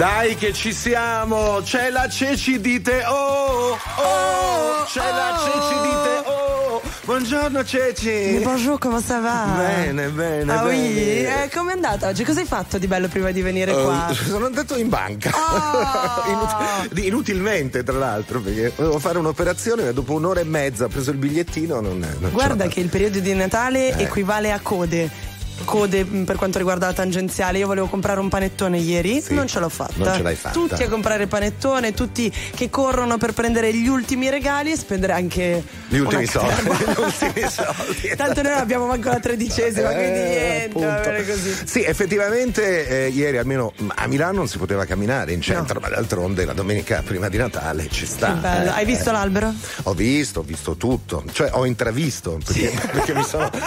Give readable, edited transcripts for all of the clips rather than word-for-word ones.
Dai che ci siamo, c'è la Ceci, dite oh, oh, c'è la Ceci, dite oh. Buongiorno Ceci. Buongiorno, come sta va? Bene, bene, ah, bene. Oui. Com'è andata oggi? Cosa hai fatto di bello prima di venire qua? Sono andato in banca. Oh. Inutilmente, tra l'altro, perché dovevo fare un'operazione e dopo un'ora e mezza ho preso il bigliettino. Non Guarda che il periodo di Natale equivale a code per quanto riguarda la tangenziale. Io volevo comprare un panettone ieri, sì, non ce l'ho fatta. Non ce l'hai fatta. Tutti a comprare panettone, tutti che corrono per prendere gli ultimi regali e spendere anche gli ultimi soldi. Gli ultimi soldi. Tanto noi non abbiamo manco la tredicesima, quindi niente, va bene così. Sì, effettivamente ieri almeno a Milano non si poteva camminare in centro, no. Ma d'altronde la domenica prima di Natale ci sta. Che bello. Hai visto l'albero? Ho visto tutto, cioè ho intravisto, perché, sì. Perché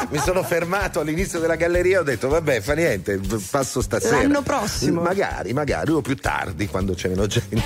mi sono fermato all'inizio della galleria. Ho detto vabbè, fa niente, passo stasera, l'anno prossimo magari o più tardi quando c'è meno gente.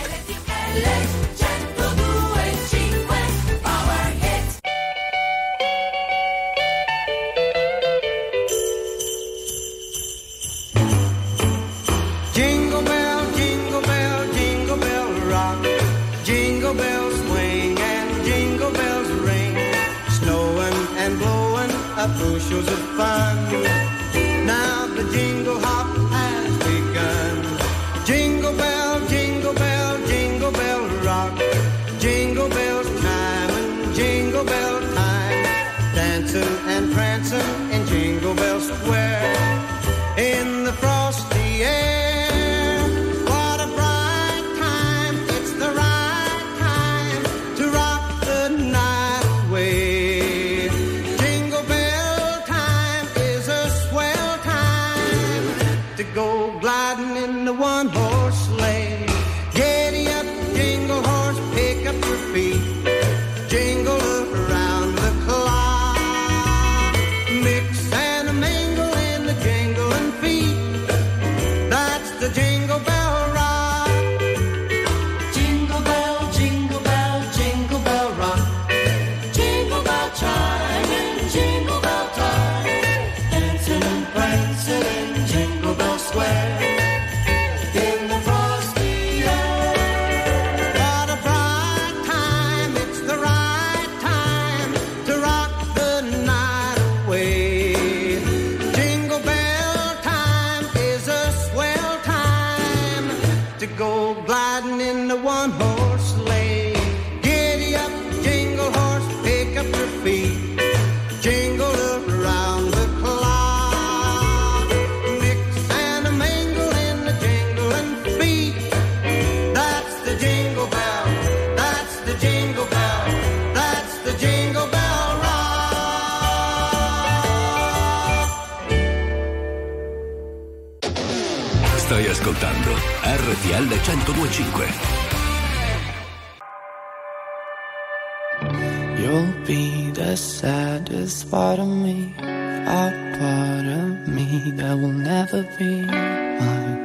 RTL 102.5. You'll be the saddest part of me, a part of me that will never be mine.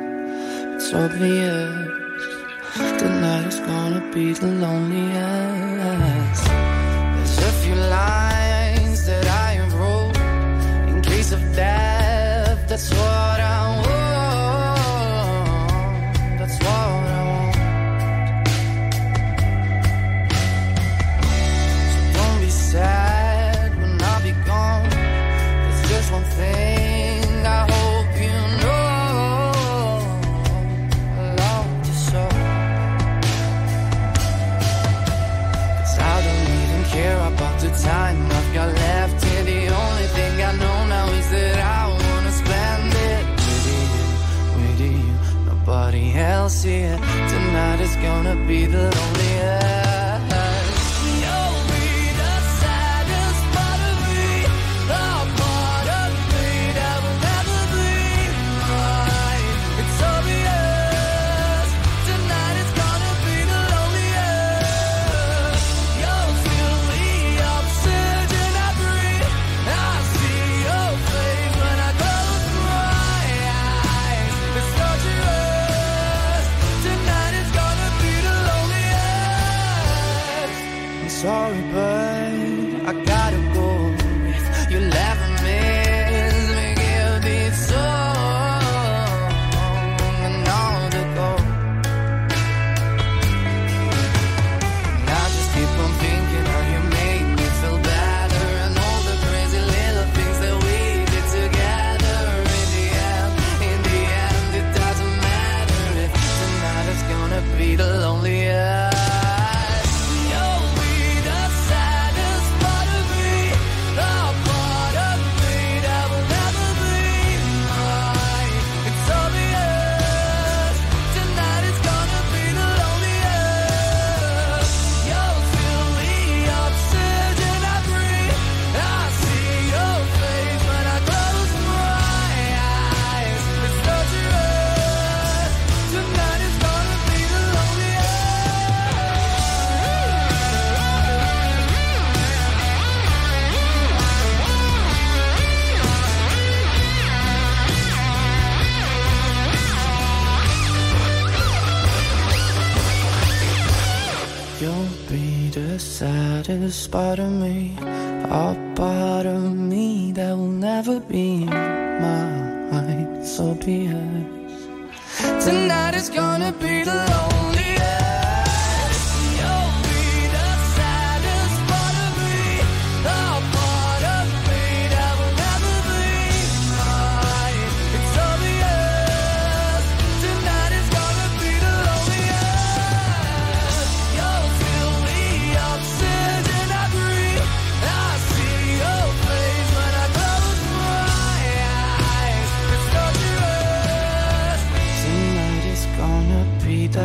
It's obvious, tonight is gonna be the loneliest. There's a few lines that I have wrote in case of death, that's what I want. Time I've got left, and the only thing I know now is that I wanna spend it with you, nobody else here. Tonight is gonna be the loneliest. this part of me, a part of me that will never be mine. So be it. Tonight is gonna be the loneliest.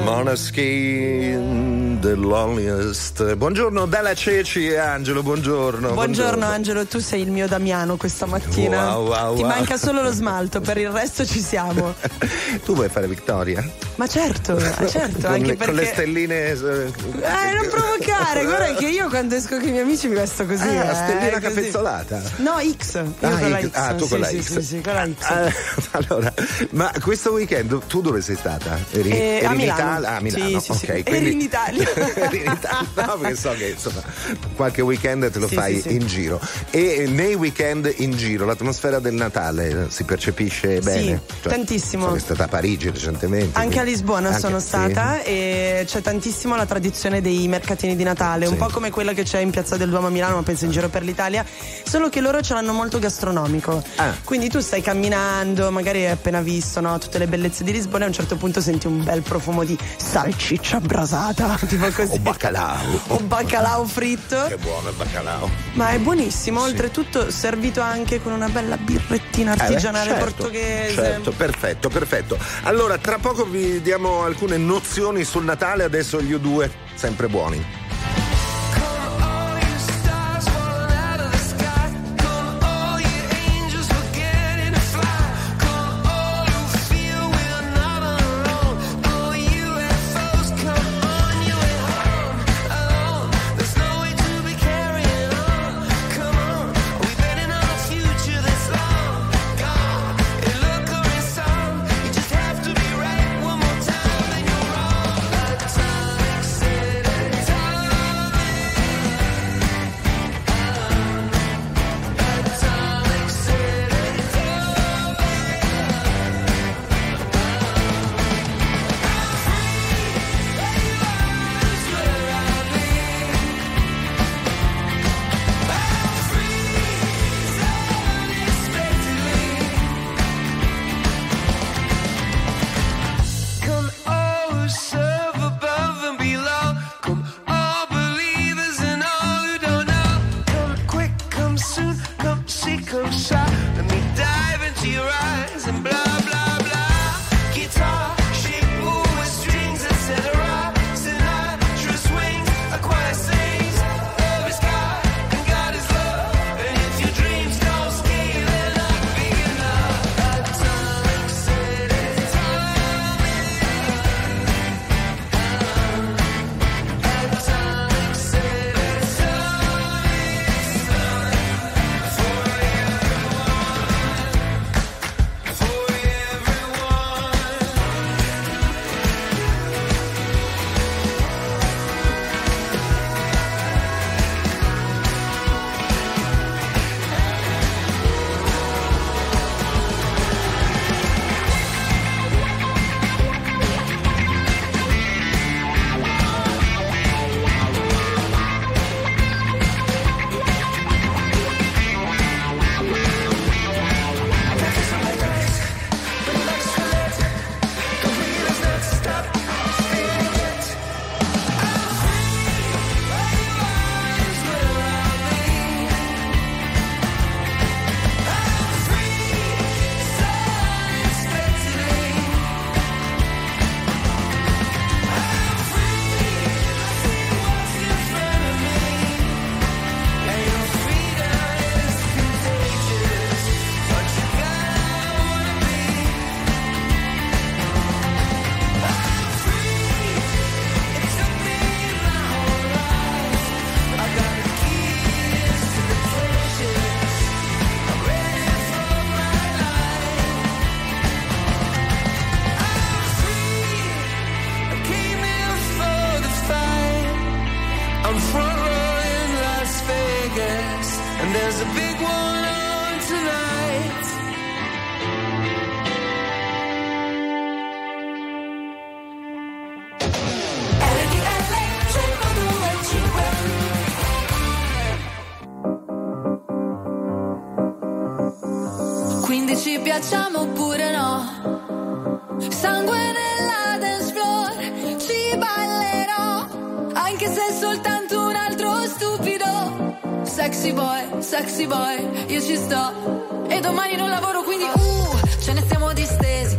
Moneskin, The Loneliest. Buongiorno dalla Ceci e Angelo, buongiorno. Buongiorno Angelo, tu sei il mio Damiano questa mattina. Wow. Ti manca solo lo smalto, per il resto ci siamo. Tu vuoi fare Vittoria? Ma certo, con anche perché con le stelline. Non provocare, guarda che io quando esco con i miei amici mi vesto così. La stellina capezzolata. No, X. Io con la X. Ah, tu con la X. Sì, con la X. Allora, ma questo weekend tu dove sei stata? Eri a Milano. Ah, Milano, sì, ok. Sì. Quindi... Eri in Italia. No, perché so che insomma qualche weekend te lo fai in giro. E nei weekend in giro l'atmosfera del Natale si percepisce bene? Sì, cioè, tantissimo. Sono stata a Parigi recentemente. Anche a Lisbona sono stata e c'è tantissimo la tradizione dei mercatini di Natale, un po' come quella che c'è in Piazza del Duomo a Milano, ma penso in giro per l'Italia, solo che loro ce l'hanno molto gastronomico. Quindi tu stai camminando, magari hai appena visto, no, tutte le bellezze di Lisbona e a un certo punto senti un bel profumo di salsiccia brasata, tipo così. O baccalà fritto. Che buono il baccalà. Ma è buonissimo, oltretutto servito anche con una bella birrettina artigianale portoghese. Certo, perfetto. Allora, tra poco vi diamo alcune nozioni sul Natale, adesso gli U2, sempre buoni. ci piacciamo oppure no. Sangue nella dance floor, ci ballerò, anche se è soltanto un altro stupido. Sexy boy, io ci sto. E domani non lavoro quindi ce ne stiamo distesi.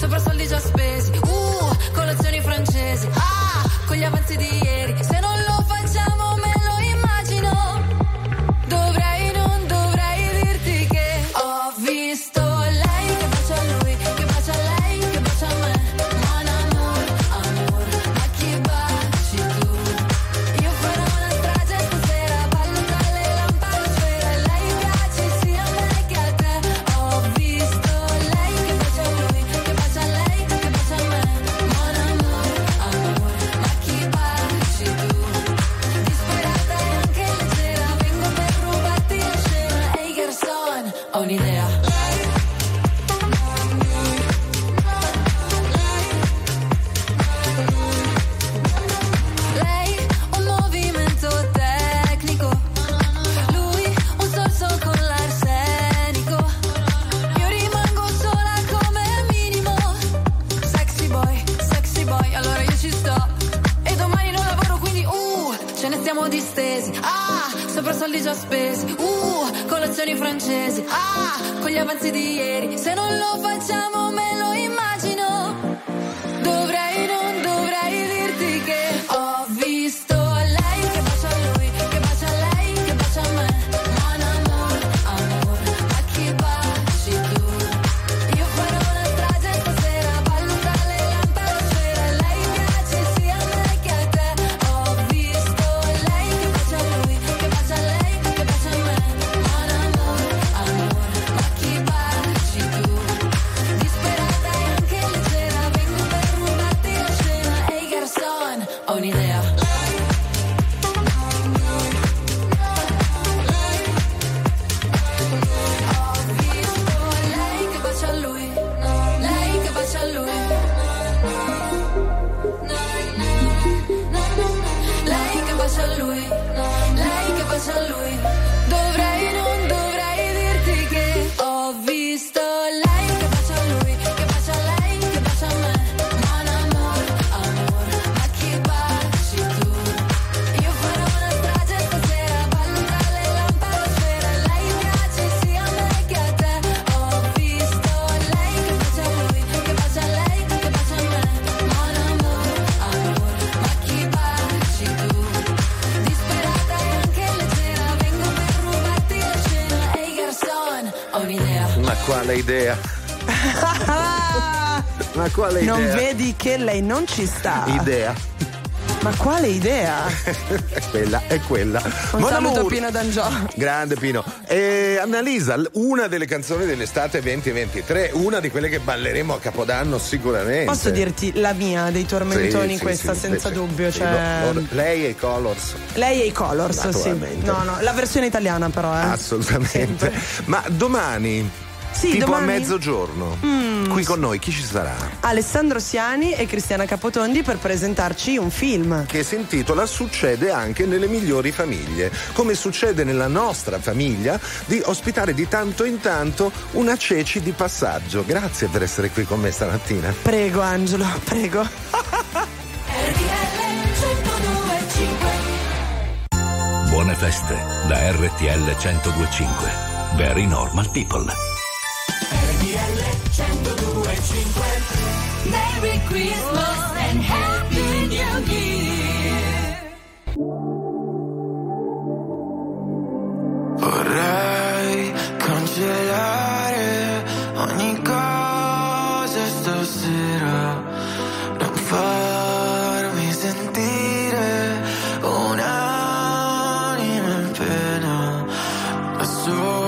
Sopra soldi già spesi. Colazioni francesi. Con gli avanzi di ieri. Se non lo facciamo me lo immagino. Non dovrei dirti che ho visto lei che bacia a lui, che bacia a lei, che bacia a me. Mon amour, amour, ma chi baci tu? Io farò una strage stasera, ballo tra le lampade sfera. Lei piace sia a me che a te. Ho visto lei che bacia a lui, che bacia a lei, che bacia a me. Mon amour, amour, ma chi baci tu? Disperata e anche leggera, vengo per rubarti la scena. Ehi garçon, ho un'idea. Lei un movimento tecnico, lui un sorso con l'arsenico. Io rimango sola come minimo. Sexy boy, allora io ci sto. E domani non lavoro quindi ce ne stiamo distesi. Sopra soldi già spesi. Colazioni francesi. Con gli avanzi di ieri. Se non lo facciamo me lo immagino. Non dovrei dirti che ho visto lei che bacia a lui, che bacia a lei, che bacia a me. Mon amour, amour, ma chi baci tu? Io farò una strage stasera, ballo tra le lampade sfera. Lei piace sia a me che a te. Ho visto lei che bacia a lui, che bacia a lei, che bacia a me. Mon amour, amour, ma chi baci tu? Disperata e anche leggera, vengo per rubarti la scena. Ehi garçon, ho un'idea. Ho visto lei che bacia a lui, lei che bacia a lui. Lei che bacia a lui, lei che bacia a lui. Non dovrei dirti che ho visto lei che bacia a lui, che bacia a lei, che bacia a me. Mon amour, amour, ma chi baci tu? Io farò una strage stasera, ballo tra le lampade sfera. Lei piace sia a me che a te. Ho visto lei che bacia a lui, che bacia a lei, che bacia a me. Mon amour, amour, ma chi baci tu? Disperata e anche leggera, vengo per rubarti la scena. Ehi garçon, ho un'idea. Ma quale idea? Ma quale idea? Non vedi che lei non ci sta? Idea. Ma quale idea? Quella è quella. Un Mon saluto amour. Pino D'Angiò. Grande Pino. Annalisa, una delle canzoni dell'estate 2023, una di quelle che balleremo a Capodanno sicuramente. Posso dirti la mia dei tormentoni, Sì, questa sì, senza sì, dubbio, sì, cioè no, lei e i Colors. Lei e i Colors, sì. Naturalmente. No, la versione italiana però, Assolutamente. Ma domani sì, tipo domani a mezzogiorno qui con noi chi ci sarà? Alessandro Siani e Cristiana Capotondi per presentarci un film che si intitola Succede anche nelle migliori famiglie, come succede nella nostra famiglia di ospitare di tanto in tanto una Ceci di passaggio. Grazie per essere qui con me stamattina. Prego Angelo, prego. Buone feste da RTL 102.5. Very Normal People. Merry Christmas and Happy New Year. Vorrei cancellare ogni cosa stasera, non farmi sentire un'anima in pena, da sola.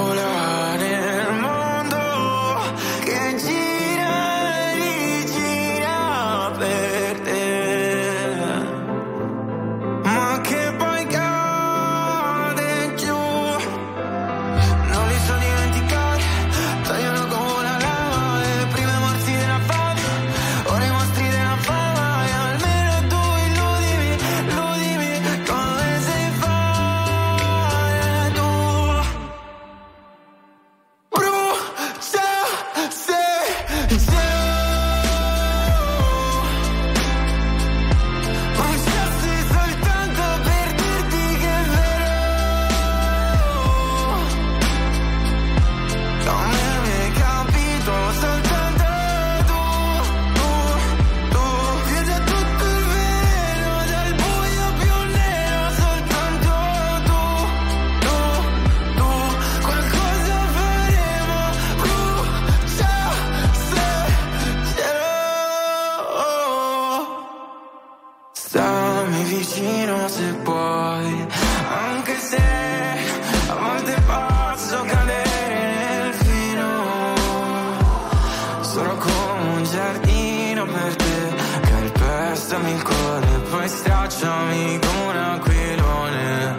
Baciami come un aquilone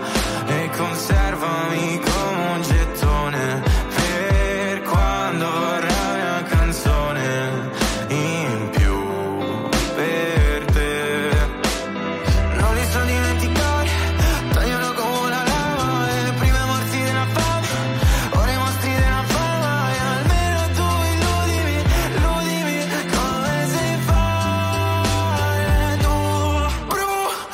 e conservami come un gettone, per quando vorrai una canzone in più per te. Non li so dimenticare, tagliano come una lama, e prima morti della fame, ora i mostri della fama. E almeno tu illudimi, illudimi come si fa tu. Bruciassi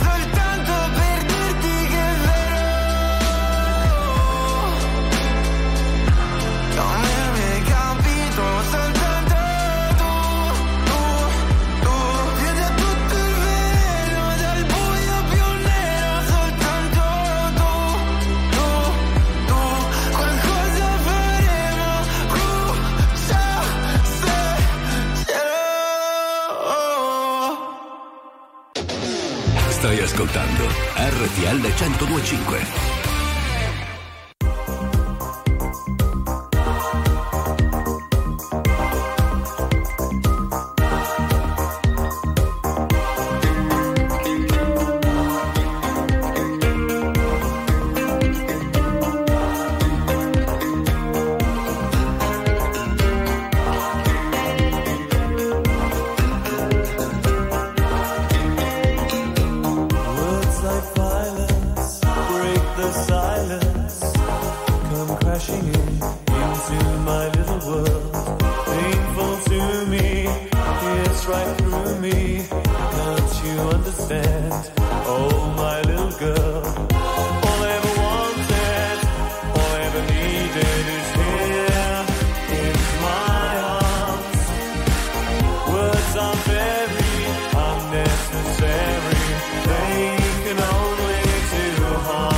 soltanto per dirti che è vero, non mi avevi capito, soltanto tu, più da tutto il vero, dal buio più nero, soltanto tu, qualcosa faremo, ma quanti ne ho fatti di sbagli, ma che stanza che poi parli e mi guardi, voglio solo scomparti, odio amarti, ripensarci, poi mi ucciderò da manicomio, però bruciassi bruciassi soltanto per dirti che è vero, non mi avevi capito, soltanto tu, più da tutto il vero, dal buio più nero, soltanto tu, qualcosa faremo, bruciassi. Stai ascoltando RTL 102.5. Words like violence break the silence, come crashing in into my little world. Painful to me, it's right through me. Can't you understand? Oh, my little girl. All I ever wanted, all I ever needed is here in my arms. Words are very unnecessary. They can only do harm.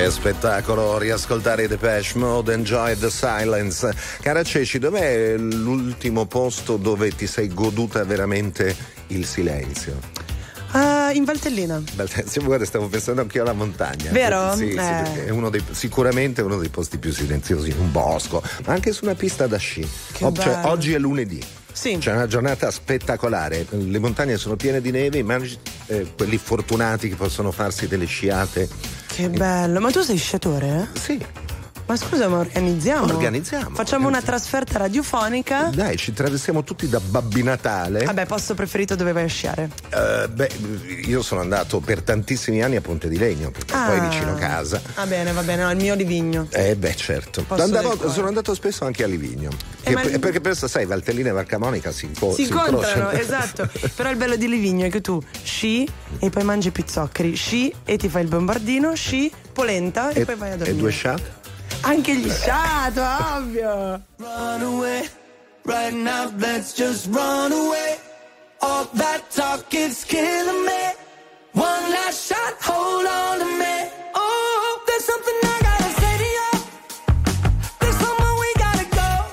Che spettacolo riascoltare i Depeche Mode, Enjoy the Silence. Cara Ceci, dov'è l'ultimo posto dove ti sei goduta veramente il silenzio? In Valtellina. Guarda, stavo pensando anch'io alla montagna. Vero? Sì, è uno dei, sicuramente uno dei posti più silenziosi, in un bosco, ma anche su una pista da sci. Cioè, oggi è lunedì. Sì. C'è una giornata spettacolare, le montagne sono piene di neve, immagini quelli fortunati che possono farsi delle sciate. Che bello, ma tu sei sciatore? Sì. Ma scusa, ma organizziamo. Facciamo una trasferta radiofonica. Dai, ci travestiamo tutti da Babbo Natale. Vabbè, posto preferito dove vai a sciare? Io sono andato per tantissimi anni a Ponte di Legno, perché poi è vicino casa. Va bene, no, il mio Livigno. Certo. Sono andato spesso anche a Livigno. Perché penso, sai, Valtellina e Valcamonica si incontrano, esatto. Però il bello di Livigno è che tu sci e poi mangi pizzoccheri, sci e ti fai il bombardino, sci, polenta e poi vai a dormire. E due sciate? Anche gli sciato, ovvio. Run away, right now let's just run away. All that talk is killing me. One last shot, hold on to me. Oh, there's something I gotta say to you. There's somewhere we gotta go.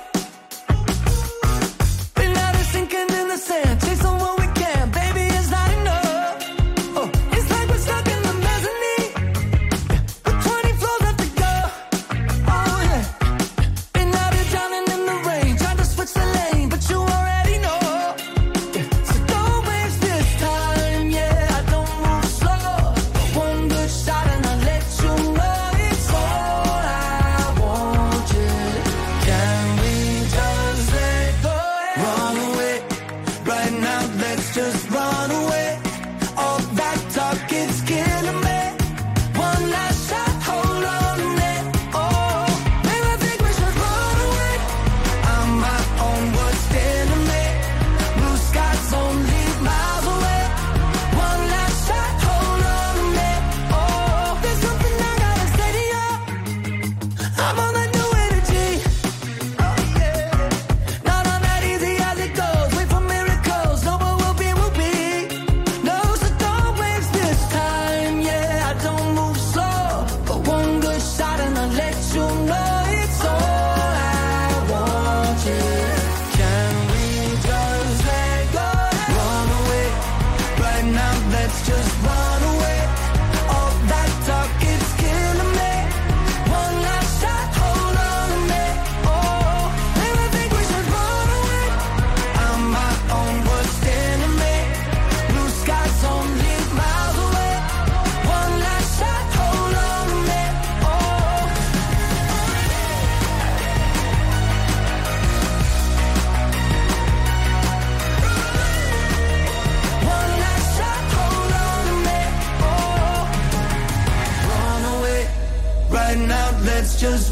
We're not sinking in the sand, chasing what we can. Baby, it's not enough. Oh, it's like we're stuck in the mezzanine with 20 floors left to go. Just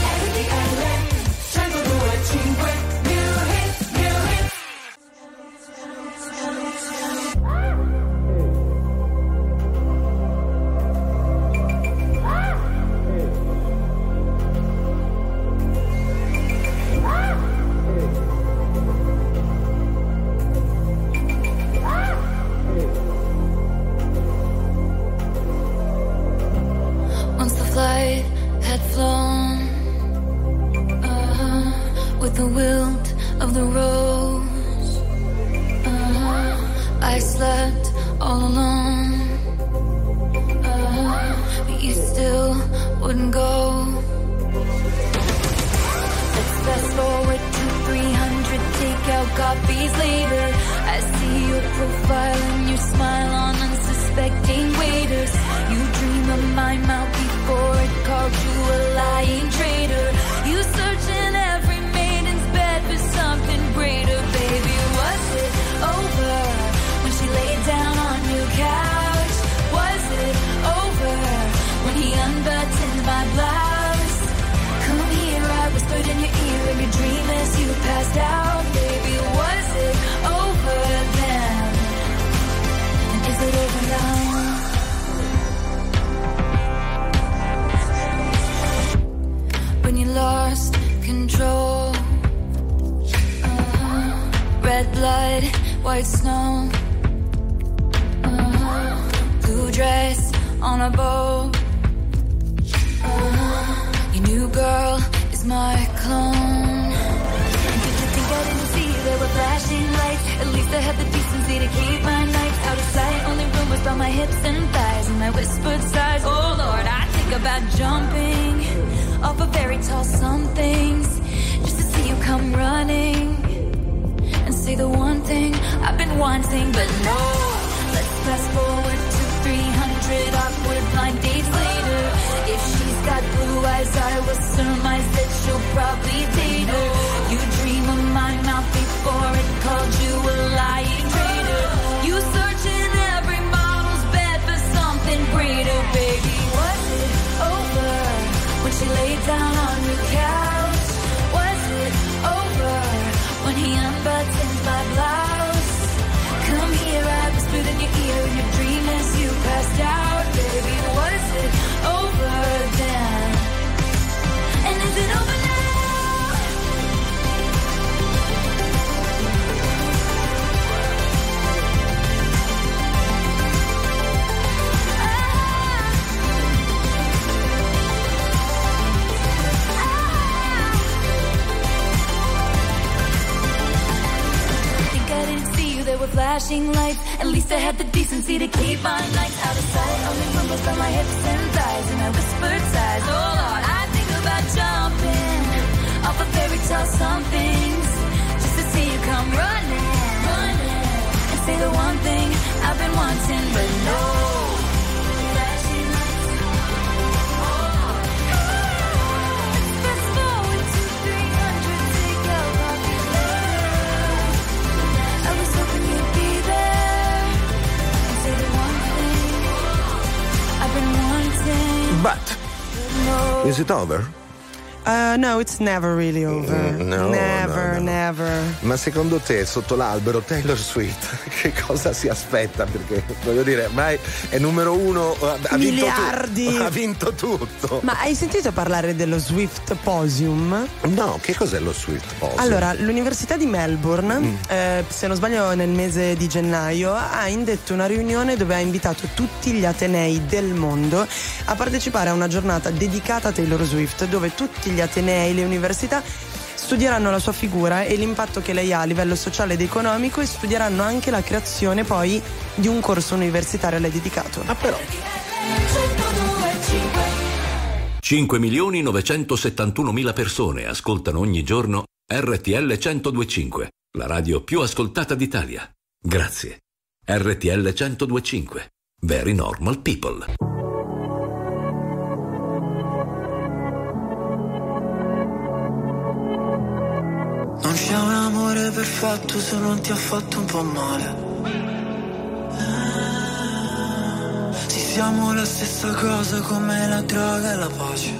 Out, baby, was it over? snow. Blue dress on a bow. Your new girl is my clone. And did you think I didn't see there were flashing lights? At least I had the decency to keep my nights out of sight. Only rumors about my hips and thighs and my whispered sighs. Oh Lord, I think about jumping off a very tall somethings just to see you come running and say the one thing I've been wanting. But no, let's fast forward to 300 awkward blind dates later. If she's got blue eyes, I will surmise that she'll probably date her. You dream of my mouth before it called you a lying traitor. You search in every model's bed for something greater. Baby, was it over when she laid down on your couch? Was it over when he unbuttons my blouse? Come here, I whispered in your ear in your dream as you passed out. Baby, was it over then? And is it over now? I think I didn't see you, there were flashing lights. At least I had the decency to keep my nights out of sight. Only rumbles on my hips and thighs and my whispered sighs. Oh Lord, I think about jumping off a fairy tale somethings just to see you come running and say the one thing I've been wanting. But no, flashing lights. Let's fast forward to 300 to go off your love. I was hoping you'd be there and say the one thing I've been wanting. But is it over? No, it's never really over. No, never. Ma secondo te sotto l'albero Taylor Swift che cosa si aspetta? Perché voglio dire, ormai è numero uno, ha miliardi, vinto ha vinto tutto. Ma hai sentito parlare dello Swiftposium? No, che cos'è lo Swiftposium? Allora, l'università di Melbourne, se non sbaglio nel mese di gennaio, ha indetto una riunione dove ha invitato tutti gli atenei del mondo a partecipare a una giornata dedicata a Taylor Swift, dove tutti gli atenei, le università studieranno la sua figura e l'impatto che lei ha a livello sociale ed economico, e studieranno anche la creazione poi di un corso universitario a lei dedicato. Ah, però 5.971.000 persone ascoltano ogni giorno RTL 102.5, la radio più ascoltata d'Italia. Grazie. RTL 102.5, Very Normal People. Non c'è un amore perfetto se non ti ha fatto un po' male. Sì, siamo la stessa cosa come la droga e la pace.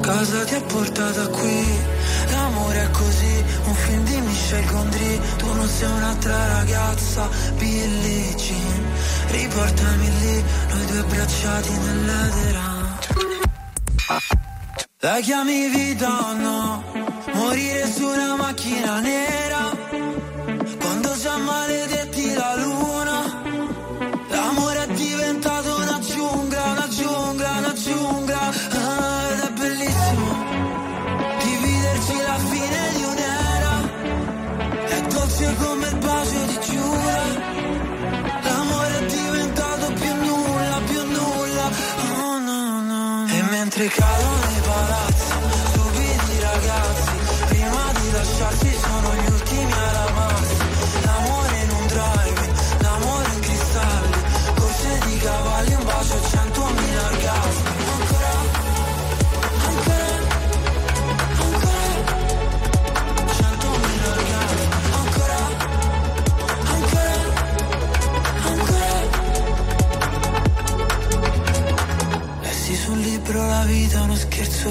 Cosa ti ha portata qui? L'amore è così, un film di Michel Gondry. Tu non sei un'altra ragazza, Billie Jean. Riportami lì, noi due abbracciati nell'edera. La chiami vita o no? Morire su una macchina nera, quando ci ammaledetti la luna. L'amore è diventato una giungla, una giungla, una giungla. Ah, ed è bellissimo dividerci la fine di un'era. È dolce come il bacio di Giura. L'amore è diventato più nulla, più nulla. Oh no, no, no. E mentre cadono i palazzi, stupidi ragazzi, lasciarsi sono gli ultimi alla massa. L'amore in un drive, l'amore in cristalli, corse di cavalli, un bacio a 100.000 orgasmi. Ancora, ancora, ancora, 100.000 orgasmi. Ancora, ancora, ancora. Lessi sul libro La vita è uno scherzo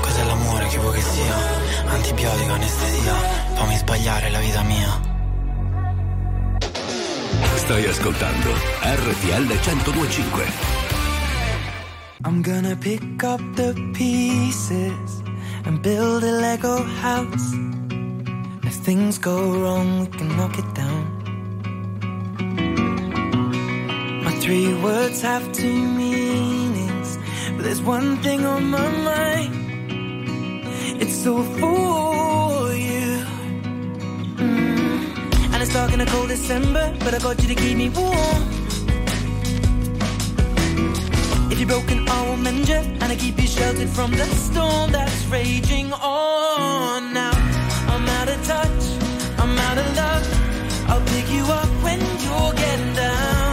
Cos'è l'amore che vuoi che sia? Antibiotico, anestesia, fammi sbagliare la vita mia. Stai ascoltando RTL 102.5. I'm gonna pick up the pieces and build a Lego house. If things go wrong, we can knock it down. 3 words have 2 meanings, but there's one thing on my mind. It's all for you, and it's dark in a cold December, but I got you to keep me warm. If you're broken, I will mend you, and I keep you sheltered from the storm that's raging on. Now I'm out of touch, I'm out of love. I'll pick you up when you're getting down.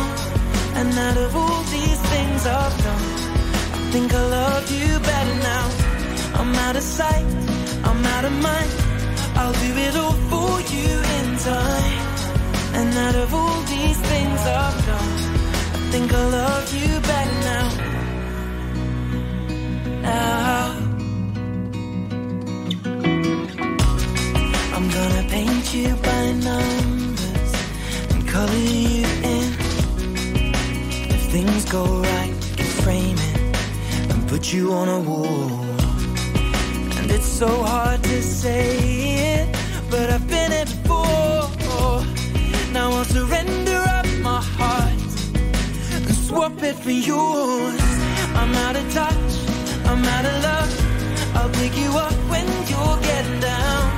And out of all these things I've done, I think I love you better now. I'm out of sight, I'm out of mind. I'll do it all for you in time. And out of all these things I've done, I think I love you better now. Now I'm gonna paint you by numbers and color you in. Things go right, you can frame it and put you on a wall. And it's so hard to say it, but I've been it before. Now I'll surrender up my heart and swap it for yours. I'm out of touch, I'm out of love. I'll pick you up when you're getting down.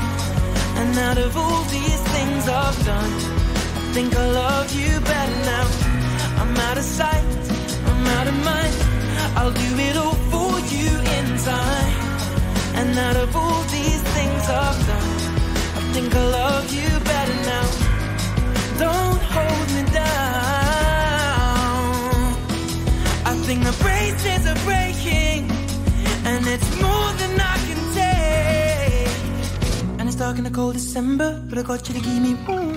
And out of all these things I've done, I think I love you better now. I'm out of sight, I'm out of mind. I'll do it all for you in time. And out of all these things I've done, I think I love you better now. Don't hold me down. I think the braces are breaking, and it's more than I can take. And it's dark in the cold December, but I got you to give me warm.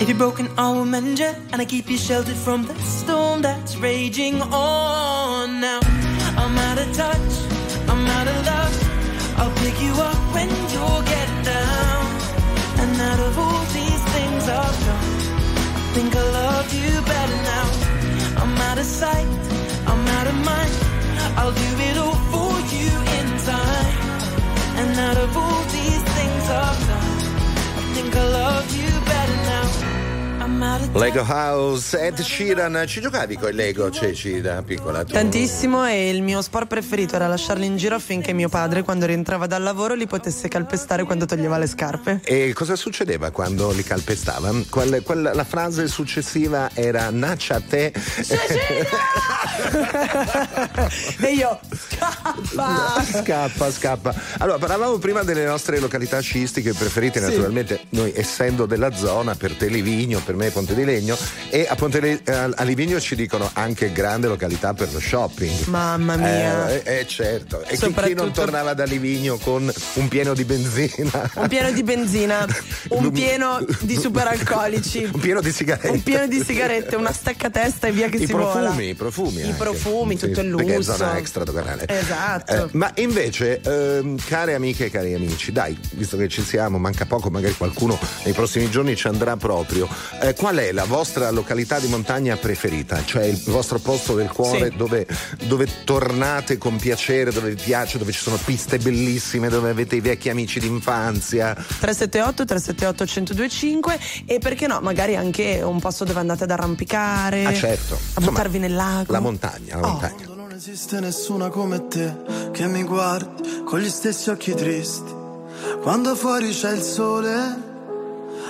If you're broken, I will mend you, and I keep you sheltered from the storm that's raging on. Now I'm out of touch, I'm out of love. I'll pick you up when you'll get down. And out of all these things I've done, I think I love you better now. I'm out of sight, I'm out of mind. I'll do it all for you in time. And out of all these things I've done, I think I love you better now. Lego House, Ed Sheeran. Ci giocavi con il Lego, Ceci, da piccola? Tu? Tantissimo, e il mio sport preferito era lasciarli in giro affinché mio padre, quando rientrava dal lavoro, li potesse calpestare quando toglieva le scarpe. E cosa succedeva quando li calpestava? La frase successiva era "naccia a te". E io scappa. Allora, parlavamo prima delle nostre località sciistiche preferite, sì. Naturalmente, noi essendo della zona, per te Livigno, per me Ponte di Legno, e a Livigno ci dicono anche grande località per lo shopping. Mamma mia, certo. E soprattutto... chi non tornava da Livigno con un pieno di benzina, un pieno di superalcolici, un pieno di sigarette, una staccatesta e via che si vola. I profumi, tutto il lusso, perché è zona extra doganale. Esatto. Ma invece, care amiche e cari amici, dai, visto che ci siamo, manca poco, magari qualcuno nei prossimi giorni ci andrà proprio. Qual è la vostra località di montagna preferita? Cioè il vostro posto del cuore, sì, dove tornate con piacere, dove vi piace, dove ci sono piste bellissime, dove avete i vecchi amici d'infanzia. 378-378-1025. E perché no, magari anche un posto dove andate ad arrampicare, certo, a buttarvi nel lago. La montagna. Non esiste nessuna come te che mi guardi con gli stessi occhi tristi. Quando fuori c'è il sole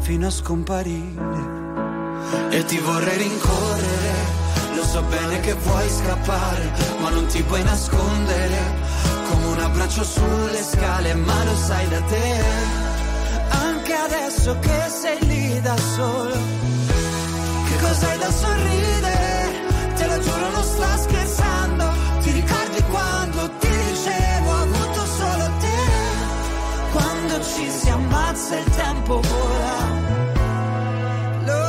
fino a scomparire. E ti vorrei rincorrere, lo so bene che vuoi scappare, ma non ti puoi nascondere come un abbraccio sulle scale, ma lo sai da te, anche adesso che sei lì da solo, che cos'hai da sorridere, te lo giuro non sto scherzando. Ti ricordi quando ti dicevo ho avuto solo te, quando ci si ammazza il tempo vola, lo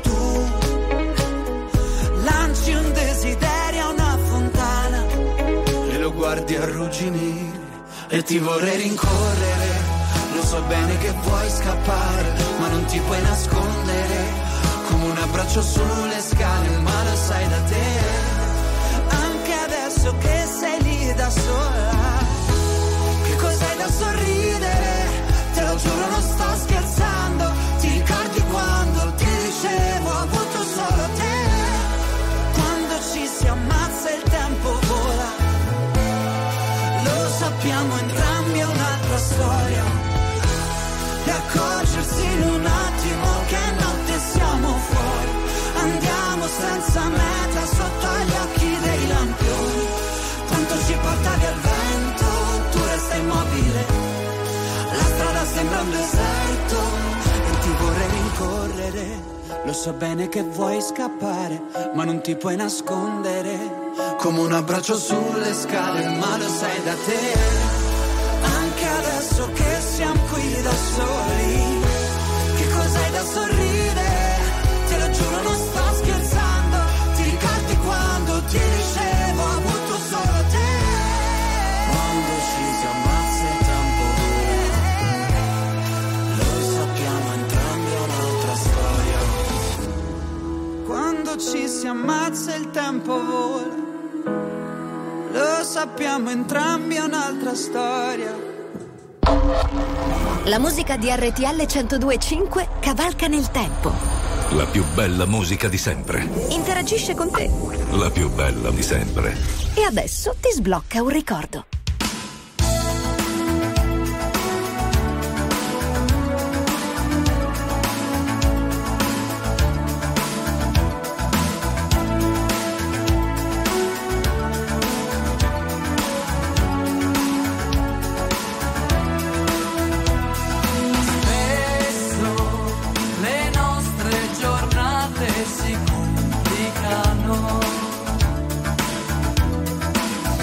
tu lanci un desiderio a una fontana e lo guardi arrugginire. E ti vorrei rincorrere, lo so bene che vuoi scappare, ma non ti puoi nascondere come un abbraccio sulle scale, ma lo sai da te, anche adesso che sei lì da sola, che cos'hai da sorridere, te lo giuro non sto scherzando. Ti ricordi quando ti dicevo ho avuto solo te, quando ci si ammazza il tempo vola, lo sappiamo entrambi è un'altra storia, di accorgersi in un attimo che notte siamo fuori, andiamo senza meta sotto gli occhi dei lampioni, quanto ci portavi al vento, tu resta immobile, la strada sembra un deserto. E ti vorrei rincorrere, lo so bene che vuoi scappare, ma non ti puoi nascondere come un abbraccio sulle scale, ma lo sai da te, anche adesso che siamo qui da soli, che cos'hai da sorridere, te lo giuro non sto scherzando. Ti ricordi quando ti dicevo ho avuto solo te, quando ci siamo ci si ammazza il tempo vola, lo sappiamo entrambi è un'altra storia. La musica di RTL 102.5 cavalca nel tempo. La più bella musica di sempre. Interagisce con te. La più bella di sempre. E adesso ti sblocca un ricordo.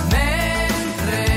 Mentre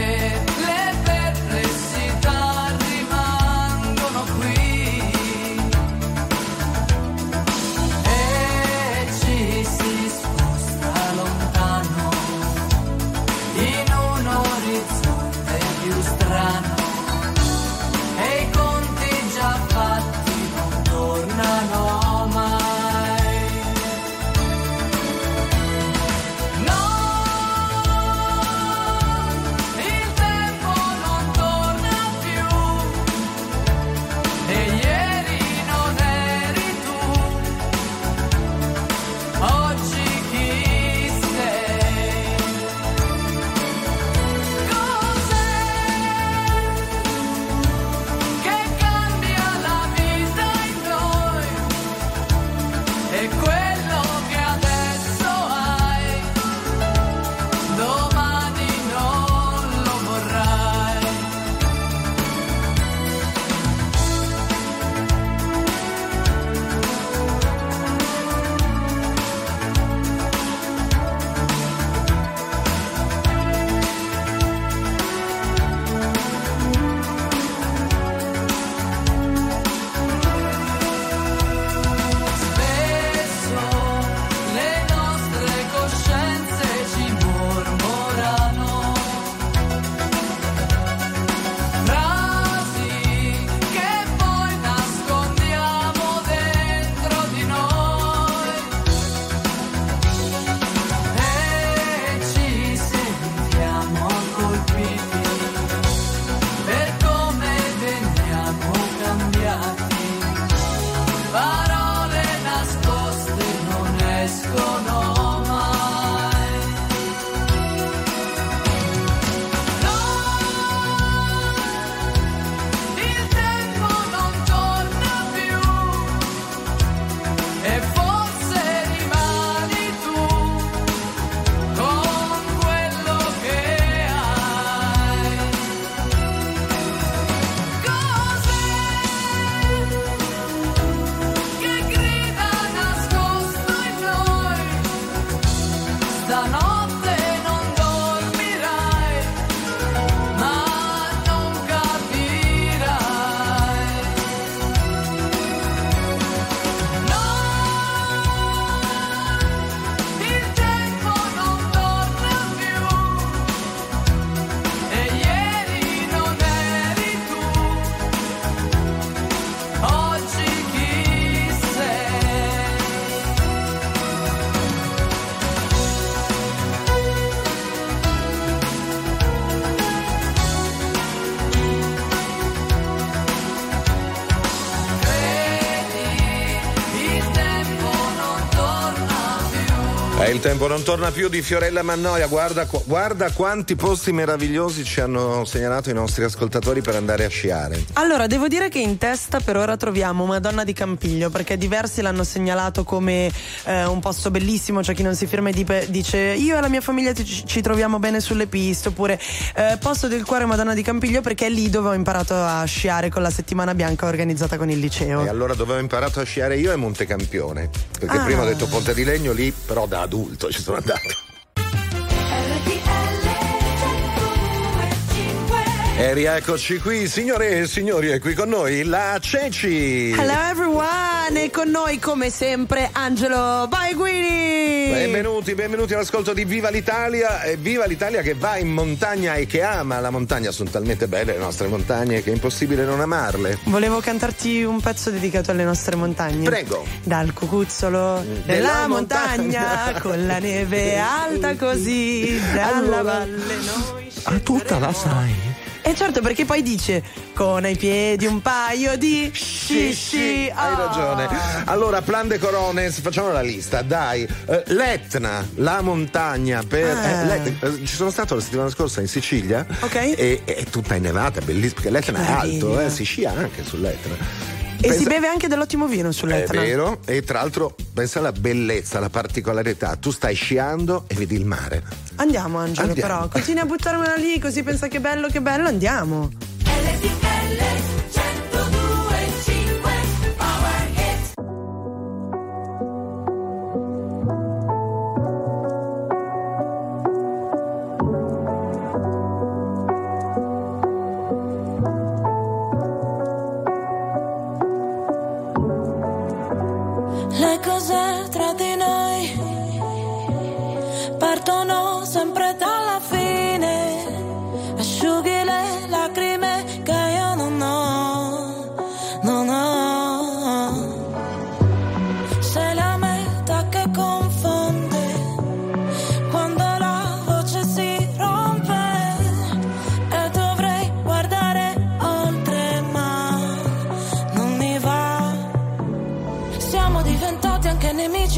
Il tempo non torna più di Fiorella Mannoia. Guarda quanti posti meravigliosi ci hanno segnalato i nostri ascoltatori per andare a sciare. Allora, devo dire che in testa per ora troviamo Madonna di Campiglio, perché diversi l'hanno segnalato come un posto bellissimo. C'è chi non si firma e dice io e la mia famiglia ci troviamo bene sulle piste, oppure posto del cuore Madonna di Campiglio perché è lì dove ho imparato a sciare con la settimana bianca organizzata con il liceo. E allora dove ho imparato a sciare io è Montecampione, perché prima ho detto Ponte di Legno, lì però da adulto ci sono andato. E rieccoci qui, signore e signori, è qui con noi la Ceci. Hello everyone, e con noi come sempre Angelo Baiguini. Benvenuti all'ascolto di Viva l'Italia, e Viva l'Italia che va in montagna e che ama la montagna. Sono talmente belle le nostre montagne che è impossibile non amarle. Volevo cantarti un pezzo dedicato alle nostre montagne. Prego. Dal cucuzzolo della montagna, con la neve alta così, dalla valle noi a tutta la sai. E certo, perché poi dice con ai piedi un paio di sci. Hai ragione. Allora, plan de corones, facciamo la lista, dai. L'Etna, la montagna per ci sono stato la settimana scorsa in Sicilia. Ok. E è tutta innevata, bellissima, perché l'Etna è alto, si scia anche sull'Etna. E si beve anche dell'ottimo vino sull'Etna. È vero, e tra l'altro pensa alla bellezza, alla particolarità. Tu stai sciando e vedi il mare. Andiamo, Angelo, però. Continui a buttarmela lì, così pensa che bello, andiamo.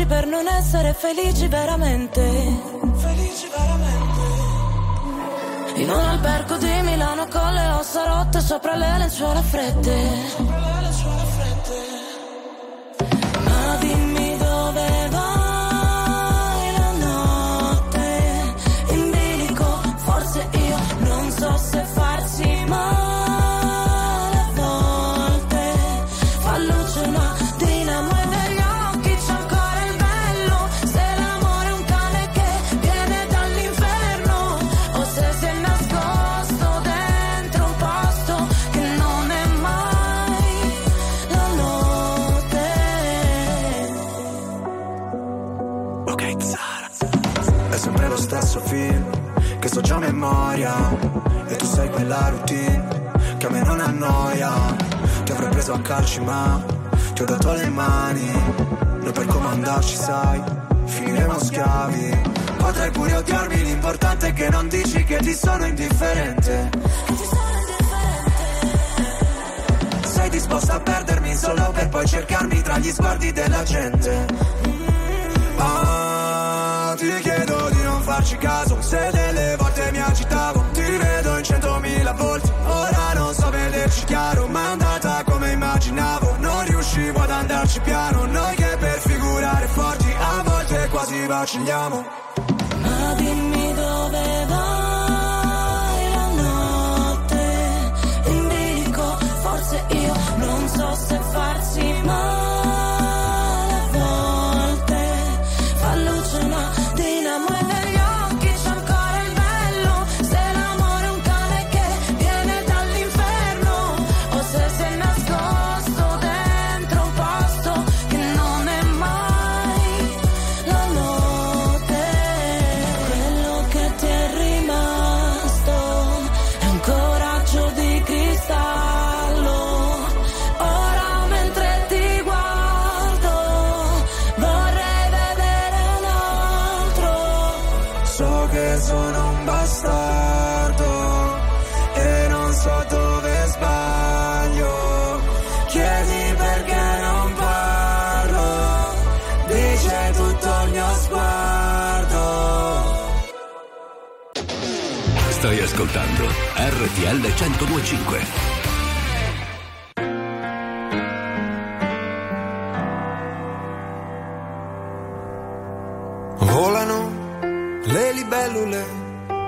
Per non essere felici veramente. Felici veramente. In un albergo di Milano con le ossa rotte sopra le lenzuola fredde. Ma dimmi dove vai la notte in bilico. Forse io non so se farsi male. Che so già a memoria, e tu sei quella routine che a me non annoia. Ti avrei preso a calci ma ti ho dato le mani. Noi per comandarci sai, finiremo schiavi. Potrai pure odiarmi, l'importante è che non dici che ti sono indifferente. Sei disposta a perdermi solo per poi cercarmi tra gli sguardi della gente. Ti chiedo di non farci caso, se delle volte mi agitavo. Ti vedo in 100.000 volte, ora non so vederci chiaro. Ma è andata come immaginavo, non riuscivo ad andarci piano. Noi che per figurare forti a volte quasi vacilliamo. Ma dimmi dove vai la notte in bilico. Forse io non so se farsi male. Perché non parlo, dice tutto il mio sguardo. Stai ascoltando RTL 102.5.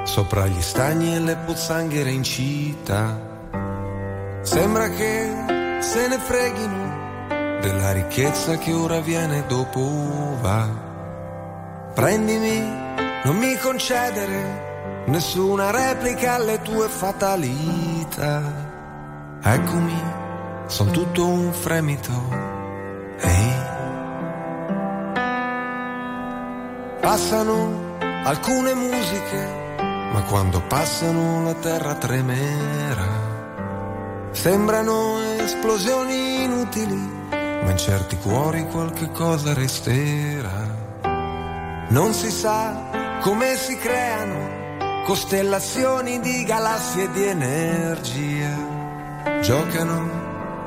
Sopra gli stagni e le pozzanghere in città, sembra che se ne freghino della ricchezza che ora viene e dopo va. Prendimi, non mi concedere nessuna replica alle tue fatalità. Eccomi, son tutto un fremito. Ehi, passano alcune musiche, ma quando passano la terra tremerà. Sembrano esplosioni inutili, ma in certi cuori qualche cosa resterà. Non si sa come si creano costellazioni di galassie e di energia. Giocano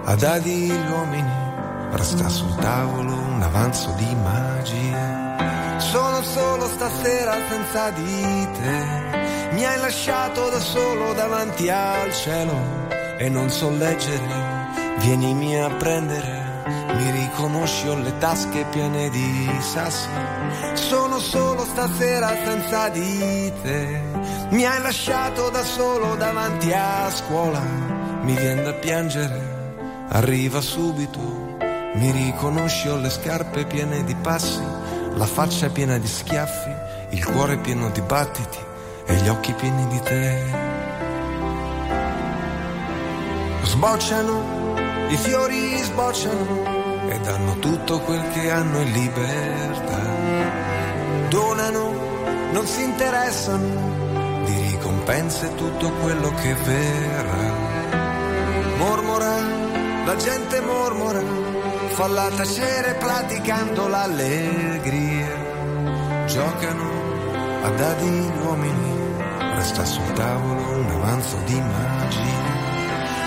a dadi gli uomini, resta sul tavolo un avanzo di magia. Sono solo stasera senza di te, mi hai lasciato da solo davanti al cielo e non so leggere, vienimi a prendere. Mi riconosci, ho le tasche piene di sassi, sono solo stasera senza di te, mi hai lasciato da solo davanti a scuola, mi viene da piangere, arriva subito. Mi riconosci, ho le scarpe piene di passi, la faccia piena di schiaffi, il cuore pieno di battiti e gli occhi pieni di te. Sbocciano, i fiori sbocciano e danno tutto quel che hanno in libertà. Donano, non si interessano di ricompense tutto quello che verrà. Mormora, la gente mormora, falla tacere praticando l'allegria. Giocano a dadi gli uomini, resta sul tavolo un avanzo di magia.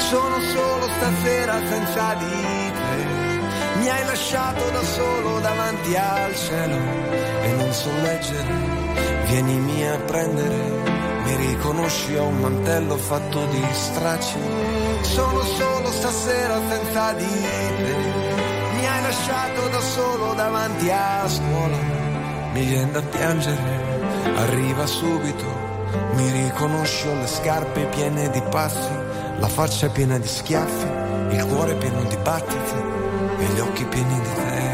Sono solo stasera senza di te, mi hai lasciato da solo davanti al cielo e non so leggere, vienimi a prendere. Mi riconosci, ho un mantello fatto di stracci, sono solo stasera senza di te, mi hai lasciato da solo davanti a scuola, mi viene da piangere, arriva subito. Mi riconosci, ho le scarpe piene di passi, la faccia piena di schiaffi, il cuore pieno di battiti e gli occhi pieni di te.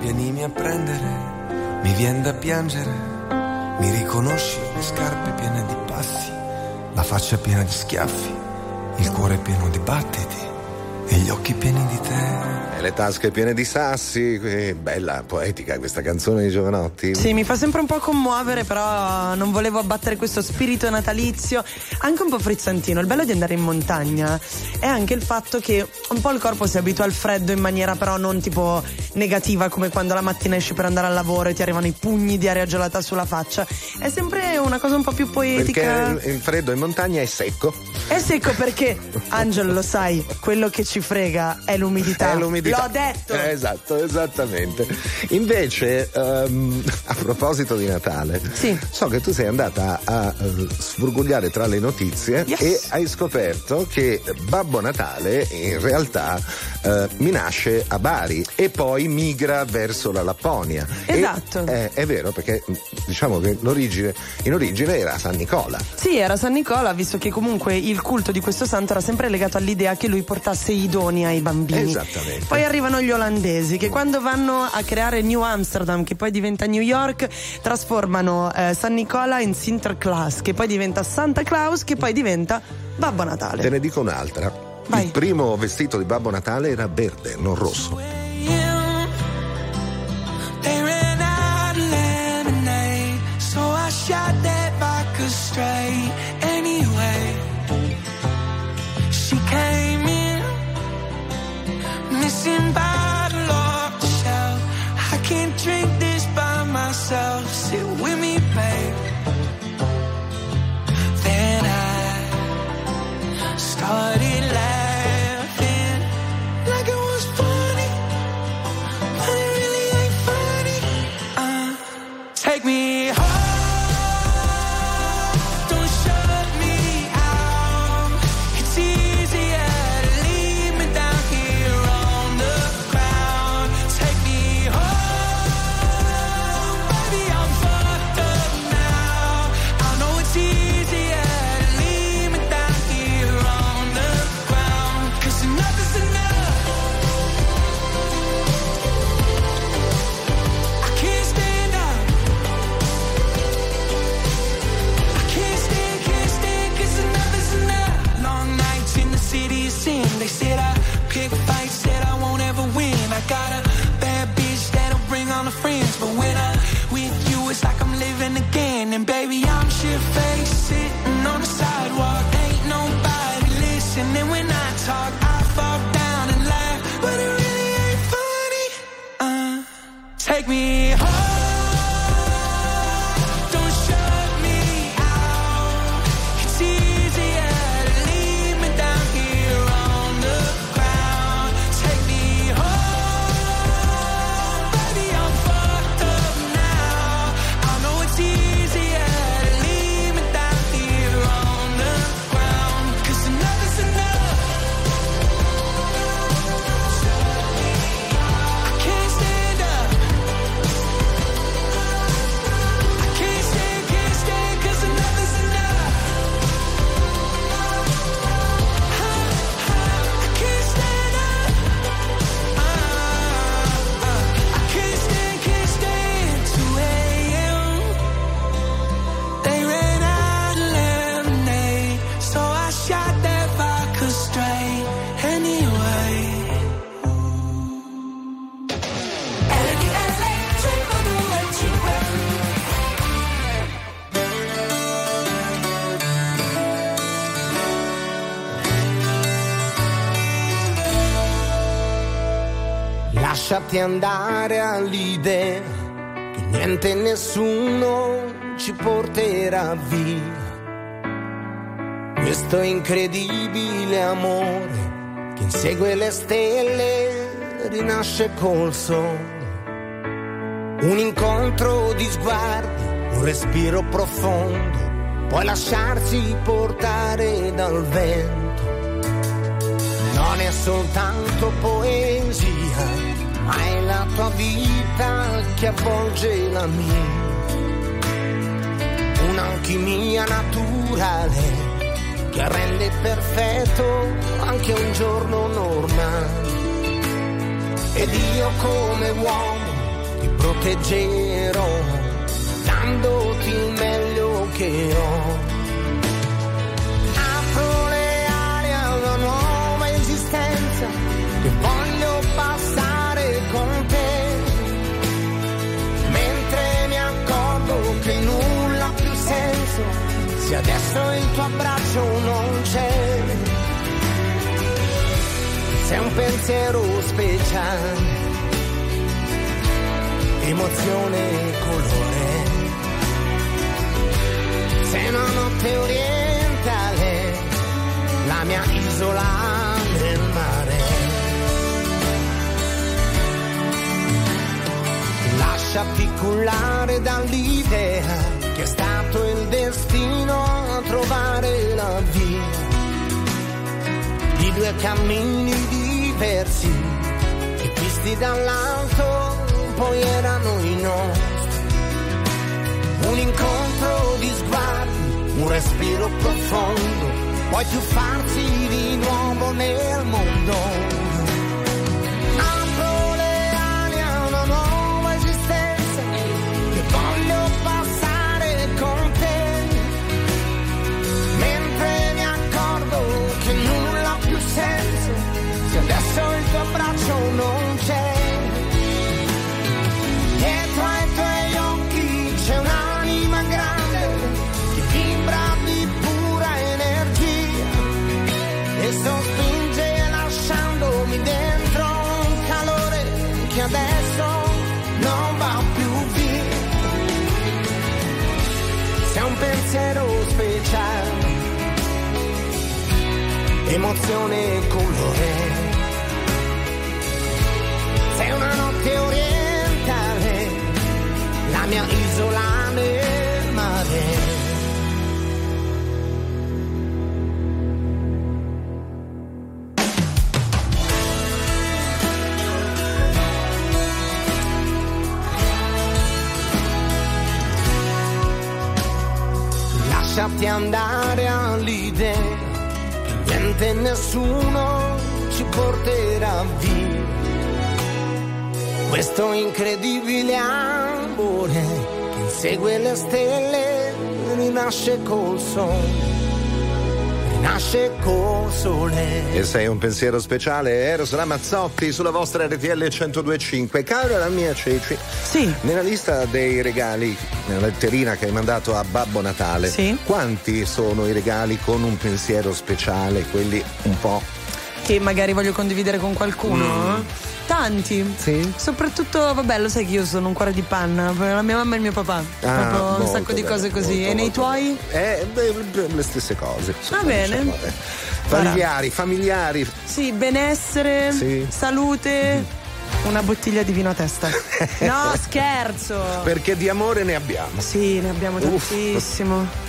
Vienimi a prendere, mi vien da piangere, mi riconosci, le scarpe piene di passi, la faccia piena di schiaffi, il cuore pieno di battiti e gli occhi pieni di te. E le tasche piene di sassi, bella, poetica questa canzone di Giovanotti. Sì, mi fa sempre un po' commuovere, però non volevo abbattere questo spirito natalizio, anche un po' frizzantino. Il bello di andare in montagna è anche il fatto che un po' il corpo si abitua al freddo in maniera però non tipo negativa, come quando la mattina esci per andare al lavoro e ti arrivano i pugni di aria gelata sulla faccia. È sempre una cosa un po' più poetica. Perché il freddo in montagna è secco. È secco perché, Angelo, lo sai, quello che ci frega è l'umidità. L'ho detto. Esatto, esattamente. Invece, a proposito di Natale, sì, so che tu sei andata a sfurgugliare tra le notizie, yes, e hai scoperto che Babbo Natale in realtà mi nasce a Bari e poi migra verso la Lapponia. Esatto. E, è vero, perché diciamo che in origine era San Nicola. Sì, era San Nicola, visto che comunque il culto di questo santo era sempre legato all'idea che lui portasse i doni ai bambini. Esattamente. Poi arrivano gli olandesi che quando vanno a creare New Amsterdam, che poi diventa New York, trasformano San Nicola in Sinterklaas, che poi diventa Santa Claus, che poi diventa Babbo Natale. Te ne dico un'altra. Vai. Il primo vestito di Babbo Natale era verde, non rosso. take me home. Lasciati andare all'idea che niente e nessuno ci porterà via questo incredibile amore che insegue le stelle, rinasce col sole. Un incontro di sguardi, un respiro profondo, poi lasciarsi portare dal vento. Non è soltanto poesia, ma è la tua vita che avvolge la mia, un'alchimia naturale che rende perfetto anche un giorno normale. Ed io come uomo ti proteggerò, dandoti il meglio che ho. Apro le ali a una nuova esistenza che voglio passare con te, mentre mi accorgo che nulla ha più senso se adesso il tuo abbraccio non c'è. Sei un pensiero speciale, emozione e colore, sei una notte orientale, la mia isola nel mare. Lasciati cullare dall'idea che è stato il destino a trovare la via di due cammini diversi che visti dall'alto poi erano i nostri. Un incontro di sguardi, un respiro profondo, puoi tuffarsi di nuovo nel mondo. Voglio passare con te, mentre mi accorgo che nulla ha più senso se adesso il tuo abbraccio non c'è. Dietro ai tuoi occhi c'è un'anima grande che vibra di pura energia e sospinge lasciandomi dentro un calore che adesso non va più via. Sei un pensiero speciale, emozione e colore, sei una notte orientale, la mia isola nel mare. Lasciati andare all'idea che niente e nessuno ci porterà via questo incredibile amore che insegue le stelle, rinasce col sole. E sei un pensiero speciale, Eros Ramazzotti, sulla vostra RTL 102.5. Cara la mia Ceci, sì, nella lista dei regali, nella letterina che hai mandato a Babbo Natale, sì, quanti sono i regali con un pensiero speciale, quelli un po'... che magari voglio condividere con qualcuno? Tanti. Sì. Soprattutto, vabbè, lo sai che io sono un cuore di panna, la mia mamma e il mio papà. Proprio un sacco di cose così. Molto, e nei tuoi? Le stesse cose. Va bene. Familiari. Sì, benessere, sì. Salute. Una bottiglia di vino a testa. No, scherzo. Perché di amore ne abbiamo. Sì, ne abbiamo tantissimo.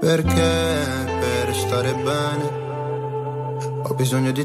Perché per stare bene ho bisogno di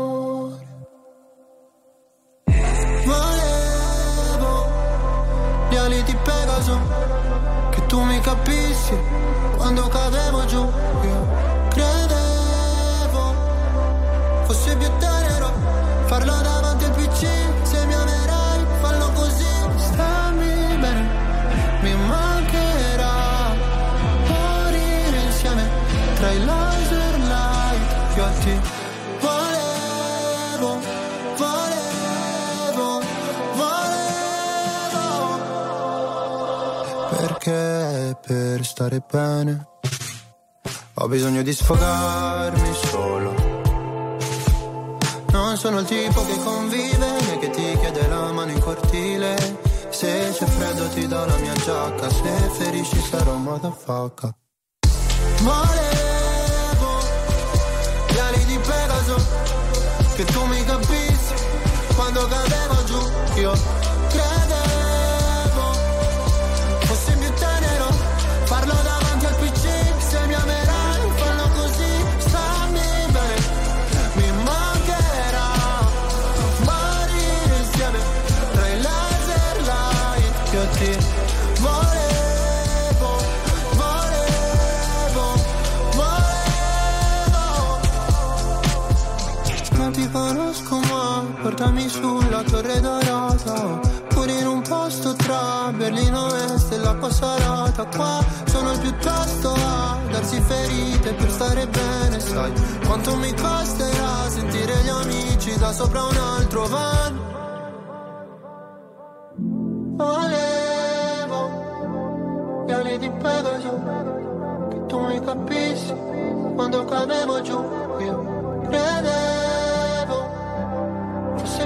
Volevo gli ali di Pegaso, che tu mi capissi quando cadevo giù. Io credevo fosse più tenero farlo davanti al PC. Se mi amerai, fallo così. Stammi bene, mi mancherà morire insieme tra i laser. Volevo perché per stare bene ho bisogno di sfogarmi solo. Non sono il tipo che convive né che ti chiede la mano in cortile. Se c'è freddo ti do la mia giacca, se ferisci sarò motherfucker. Di Pegaso, che tu mi capissi quando cadevo giù. Io credevo fossi più tenero farlo davanti al PC. Se mi amerai fallo così. Stammi bene, mi mancherà morire insieme tra i laser light. Io ti conosco, ma portami sulla torre dorata, pure in un posto tra Berlino Est e l'acqua salata. Qua sono il piuttosto a darsi ferite per stare bene. Sai quanto mi costerà sentire gli amici da sopra un altro van. Volevo gli ali di Pegaso, che tu mi capissi quando cadevo giù. Io credevo fosse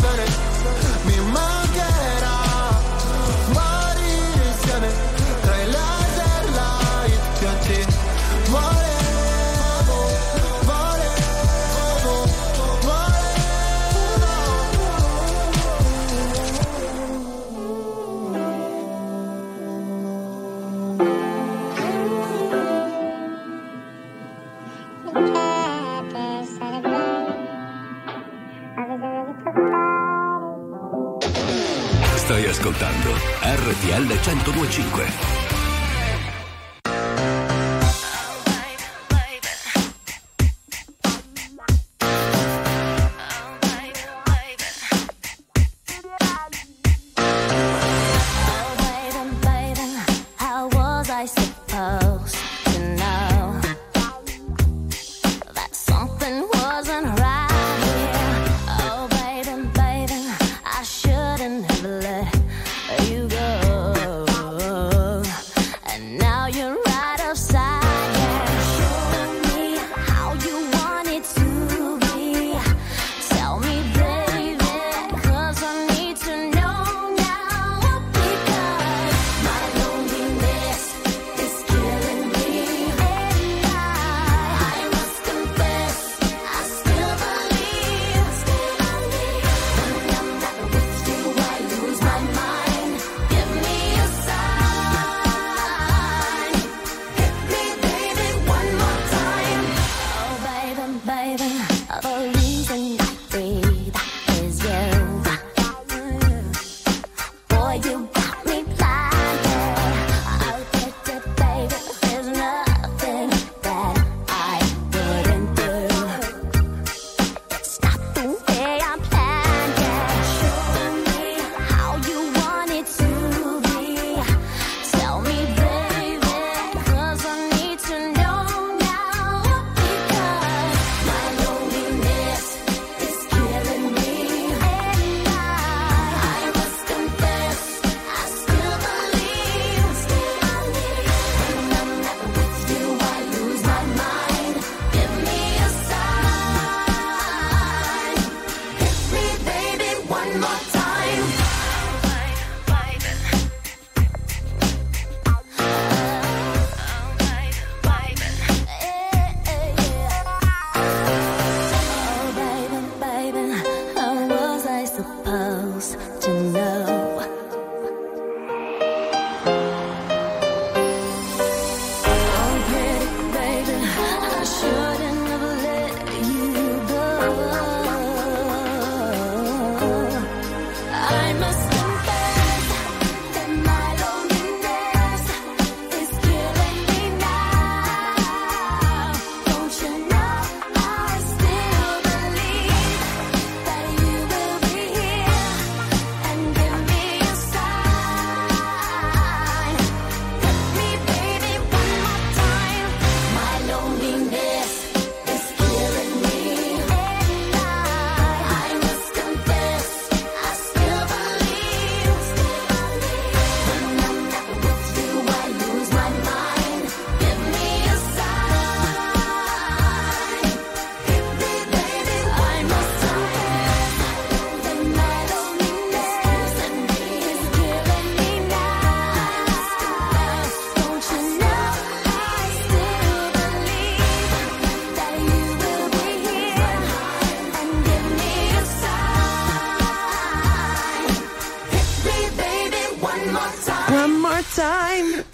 bene, mi mancherà morire insieme tra i laser light. Io ti volevo, volevo, volevo. Stai ascoltando RTL 102.5.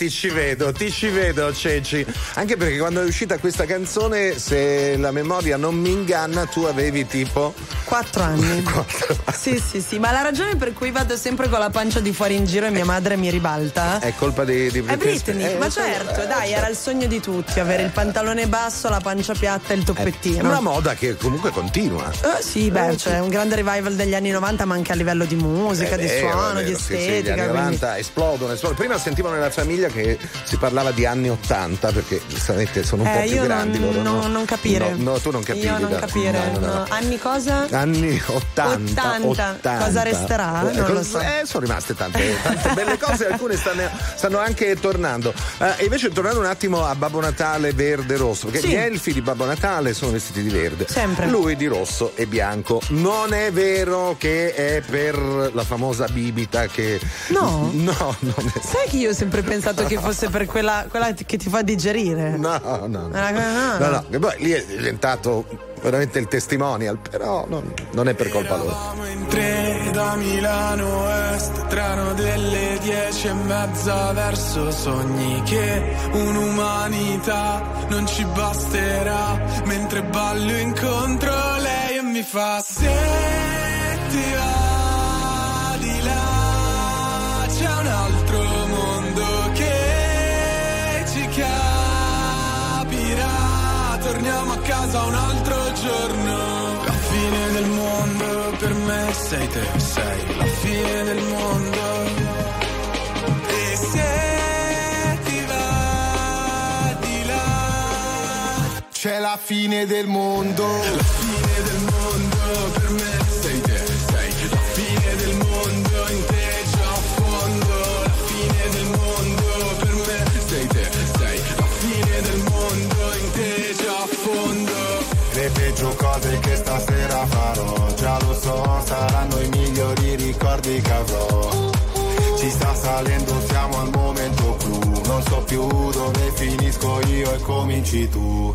ti ci vedo Ceci, anche perché quando è uscita questa canzone, se la memoria non mi inganna, tu avevi tipo 4 anni. Sì, ma la ragione per cui vado sempre con la pancia di fuori in giro e mia madre mi ribalta è colpa di Britney. È Britney, ma certo, dai, era il sogno di tutti avere il pantalone basso, la pancia piatta e il toppettino. È una moda che comunque continua. C'è un grande revival degli anni 90, ma anche a livello di musica, di suono, di estetica. Gli anni 90 esplodono. Prima sentivo nella famiglia che si parlava di anni 80, perché giustamente sono un po' più grandi. No, tu non capivi. Anni cosa? Anni 80. Cosa resterà? Non lo so. Sono rimaste tante belle cose, alcune stanno anche tornando. Invece tornando un attimo a Babbo Natale verde e rosso, perché gli elfi di Babbo Natale sono vestiti di verde, sempre. Lui di rosso e bianco. Non è vero che è per la famosa bibita che... No, non è. Sai che io ho sempre pensato che fosse per quella che ti fa digerire. No. E poi lì è diventato veramente il testimonial, però non è per colpa loro. Eravamo in tre da Milano Est, treno delle 10:30 verso sogni che un'umanità non ci basterà, mentre ballo incontro lei e mi fa: se ti va di là c'è un altro mondo che ci capirà. Torniamo a casa un altro giorno. La fine del mondo per me sei te, sei la fine del mondo. E se ti va di là c'è la fine del mondo. La fine del mondo per me sei te, sei la fine del mondo. In te già a fondo. La fine del mondo per me sei te, sei la fine del mondo. In te le peggio cose che stasera farò, già lo so, saranno i migliori ricordi che avrò. Ci sta salendo, siamo al momento clou, non so più dove finisco io e cominci tu.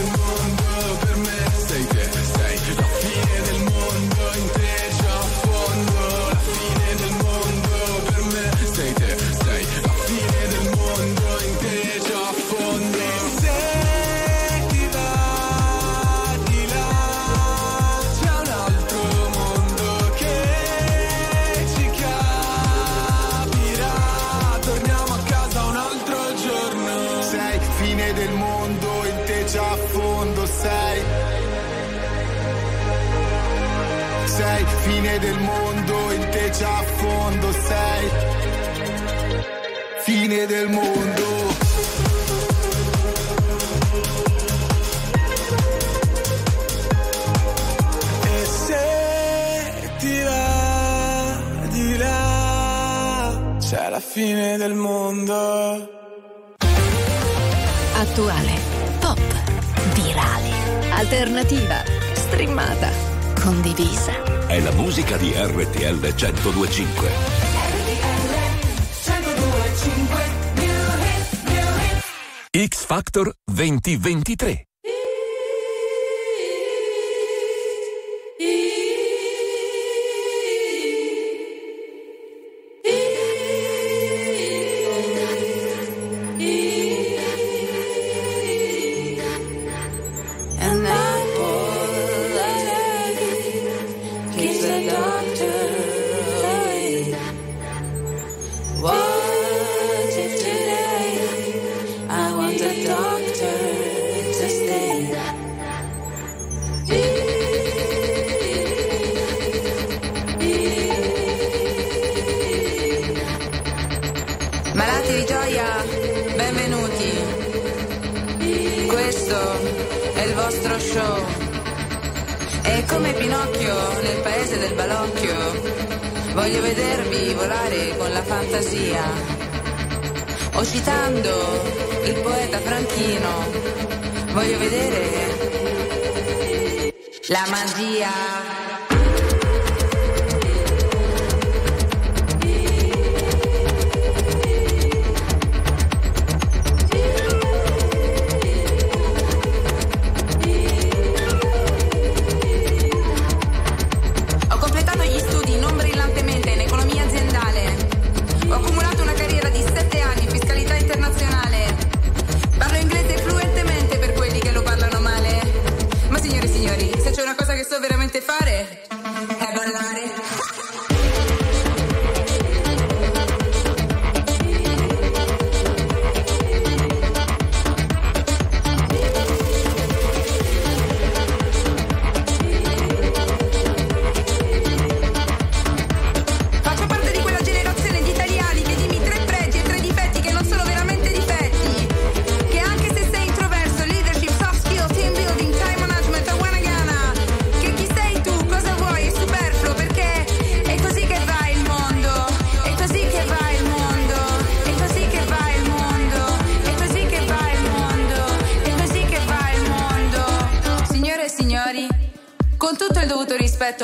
mondo per me sei te, sei la fine del mondo. In te già a fondo. La fine del mondo per me sei te, sei la fine del mondo. In te già a fondo. E se ti va di là c'è un altro mondo che ci capirà. Torniamo a casa un altro giorno. Sei fine del mondo. In te già a fondo. Sei fine del mondo, in te già a fondo, sei fine del mondo. E se ti va di là c'è la fine del mondo. Attuale, pop, virale, alternativa, streamata, condivisa. È la musica di RTL 102.5. X Factor 2023. o citando il poeta Franchino, voglio vedere la magia.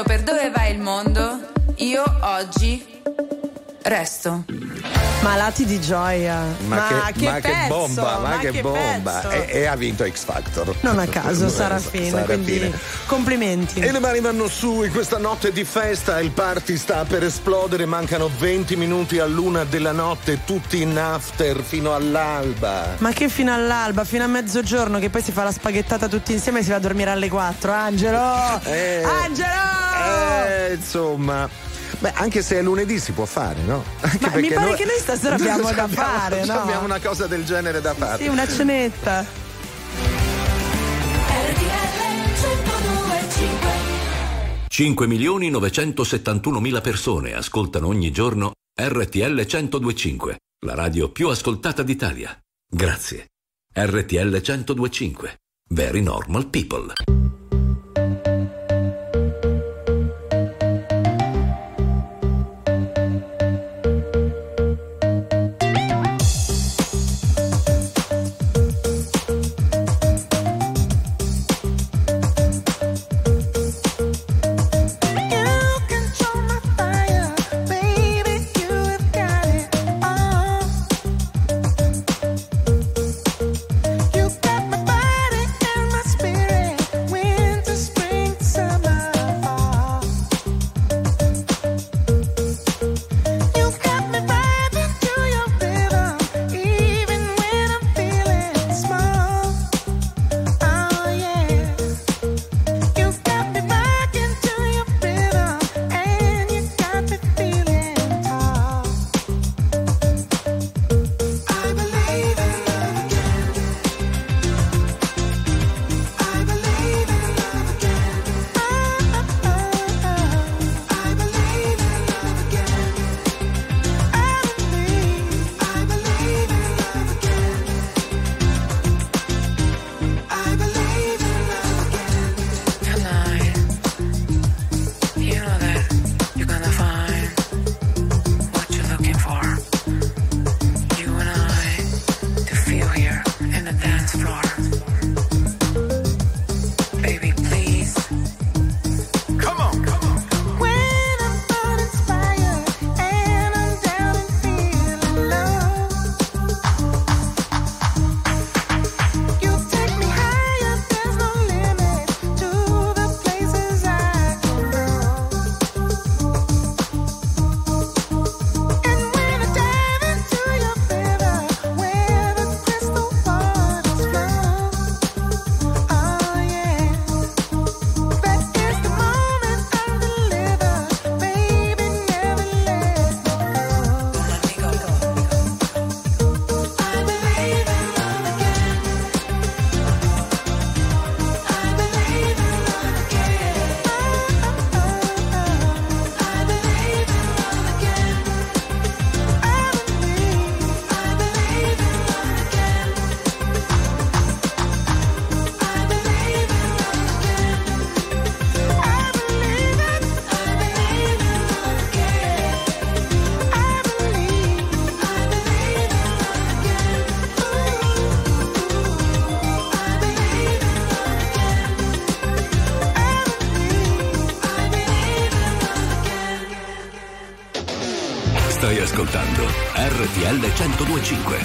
Per dove va il mondo, io oggi resto. Malati di gioia. Ma che bomba. E ha vinto X Factor. Non a caso, Sarafina, quindi complimenti. E le mani vanno su in questa notte di festa, il party sta per esplodere, mancano 20 minuti all'1 della notte, tutti in after fino all'alba. Ma che fino all'alba? Fino a mezzogiorno, che poi si fa la spaghettata tutti insieme e si va a dormire alle 4. Angelo! Insomma... Beh, anche se è lunedì si può fare, no? Anche ma mi pare che noi stasera abbiamo da fare, no? Abbiamo una cosa del genere da fare. Sì, una cenetta. RTL 102.5 5.971.000 persone ascoltano ogni giorno RTL 102.5, la radio più ascoltata d'Italia. Grazie. RTL 102.5, Very Normal People. ascoltando RTL 102.5.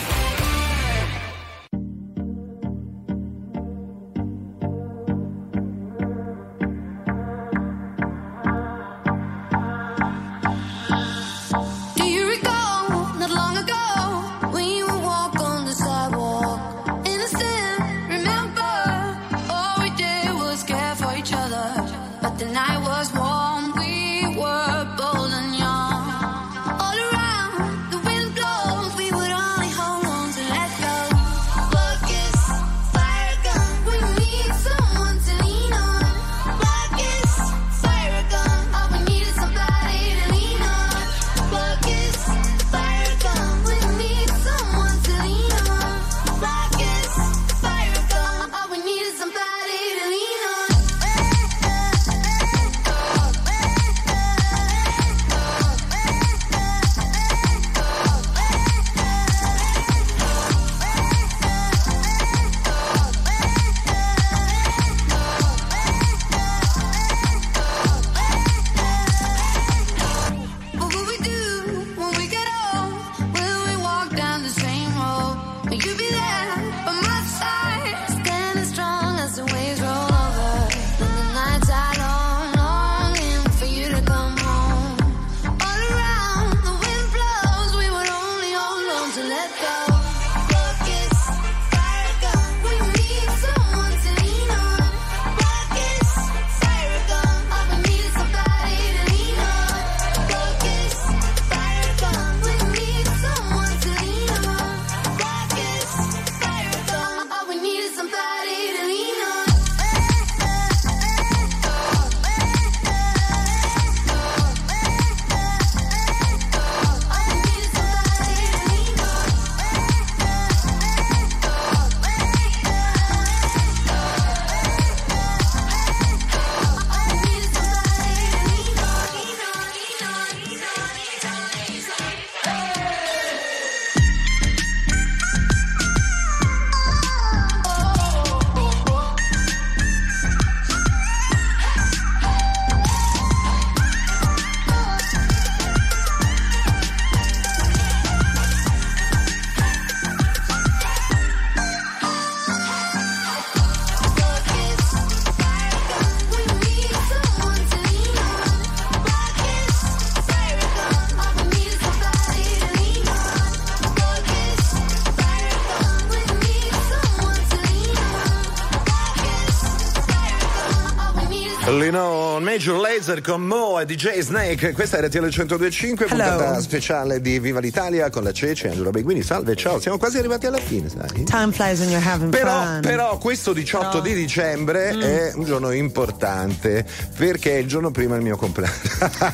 Major Lazer con Mo e DJ Snake. Questa è RTL 102.5, puntata speciale di Viva l'Italia con la Ceci e Angelo Beguini. Salve, ciao, siamo quasi arrivati alla fine, sai? Time flies when you're having fun. Però questo 18 di dicembre è un giorno importante, perché è il giorno prima del mio compleanno.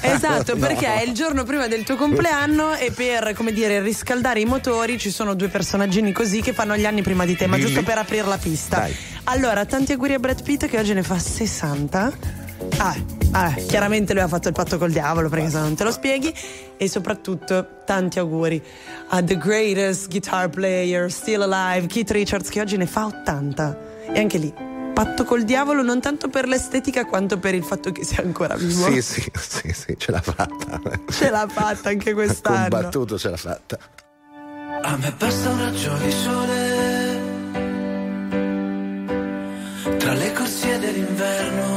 Esatto, perché è il giorno prima del tuo compleanno e per, come dire, riscaldare i motori ci sono due personaggini così che fanno gli anni prima di te, ma giusto per aprire la pista. Dai. Allora, tanti auguri a Brad Pitt che oggi ne fa 60. Chiaramente lui ha fatto il patto col diavolo, perché se non te lo spieghi. E soprattutto tanti auguri a the greatest guitar player still alive, Keith Richards, che oggi ne fa 80. E anche lì patto col diavolo, non tanto per l'estetica quanto per il fatto che sia ancora vivo. Sì, ce l'ha fatta anche quest'anno, ha combattuto, ce l'ha fatta. A me basta un raggio di sole tra le corsie dell'inverno,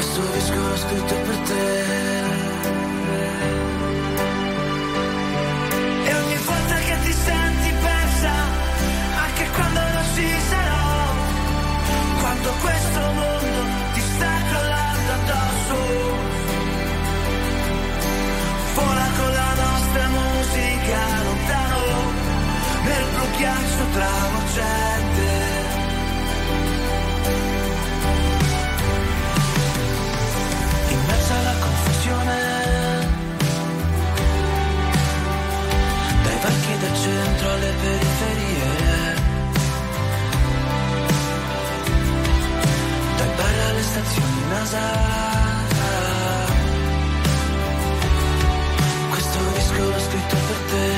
questo disco l'ho scritto per te. E ogni volta che ti senti persa, anche quando non ci sarò, quando questo mondo ti sta crollando addosso, vola con la nostra musica lontano nel blu ghiaccio travolgente. le periferie, dai bar alle stazioni NASA. Questo disco l'ho scritto per te.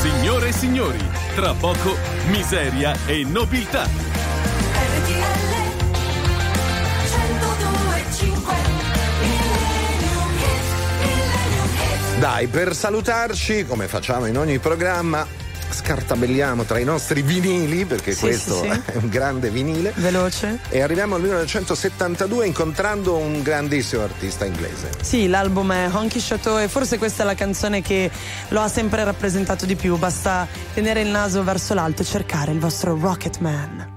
Signore e signori, tra poco miseria e nobiltà. RTL 102.5. Dai, per salutarci, come facciamo in ogni programma, scartabelliamo tra i nostri vinili, perché sì, questo sì, è un grande vinile veloce, e arriviamo al 1972 incontrando un grandissimo artista inglese. Sì, l'album è Honky Chateau e forse questa è la canzone che lo ha sempre rappresentato di più. Basta tenere il naso verso l'alto e cercare il vostro Rocket Man.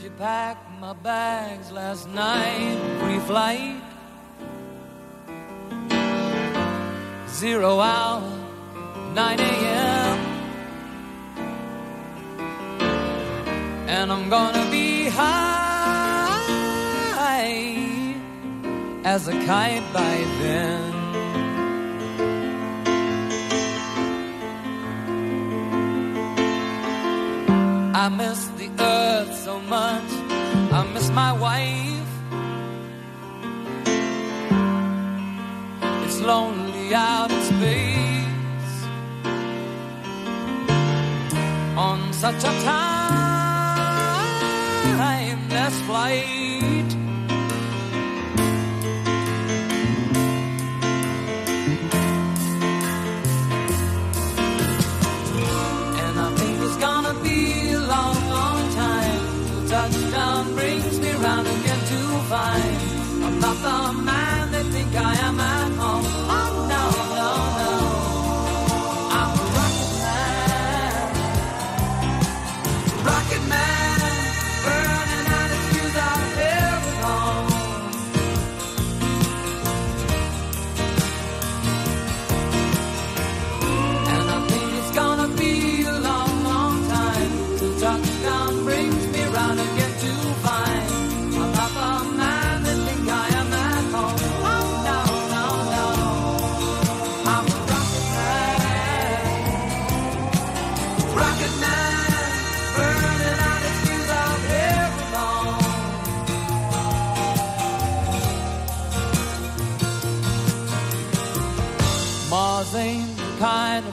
She packed my bags last night, pre-flight, 0 hour, 9 a.m. And I'm gonna be high as a kite by then. I miss the earth so much. I miss my wife. It's lonely out in space on such a time. Timeless flight. And I think it's gonna be a long, long time till touchdown brings me round again to find I'm not the man they think I am at home. Oh no, no, no, I'm a rocket man. Rocket man. Ain't the kind of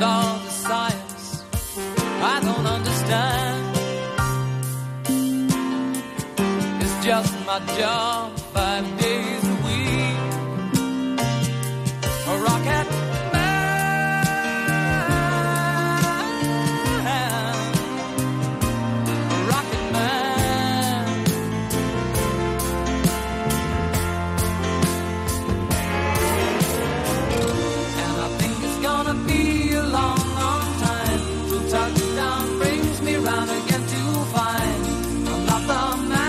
and all the science I don't understand. It's just my job 5 days a week, a rocket man, a rocket man. And I think it's gonna be a long, long time till touchdown brings me round again to find I'm not the man.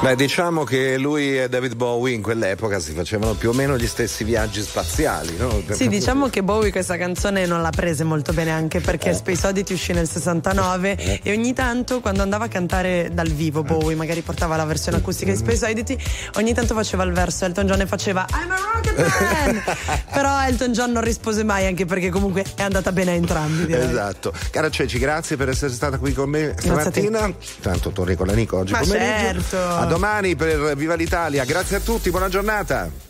Beh, diciamo che lui e David Bowie in quell'epoca si facevano più o meno gli stessi viaggi spaziali, no? Sì, diciamo che Bowie questa canzone non la prese molto bene, anche perché Space Oddity uscì nel 69 e ogni tanto, quando andava a cantare dal vivo Bowie, magari portava la versione acustica di Space Oddity, ogni tanto faceva il verso Elton John e faceva I'm a Rocket Man! Però Elton John non rispose mai, anche perché comunque è andata bene a entrambi, direi. Esatto. Cara Ceci, grazie per essere stata qui con me stamattina. Tanto torni con l'amico oggi pomeriggio. Certo. A domani per Viva l'Italia. Grazie a tutti, buona giornata.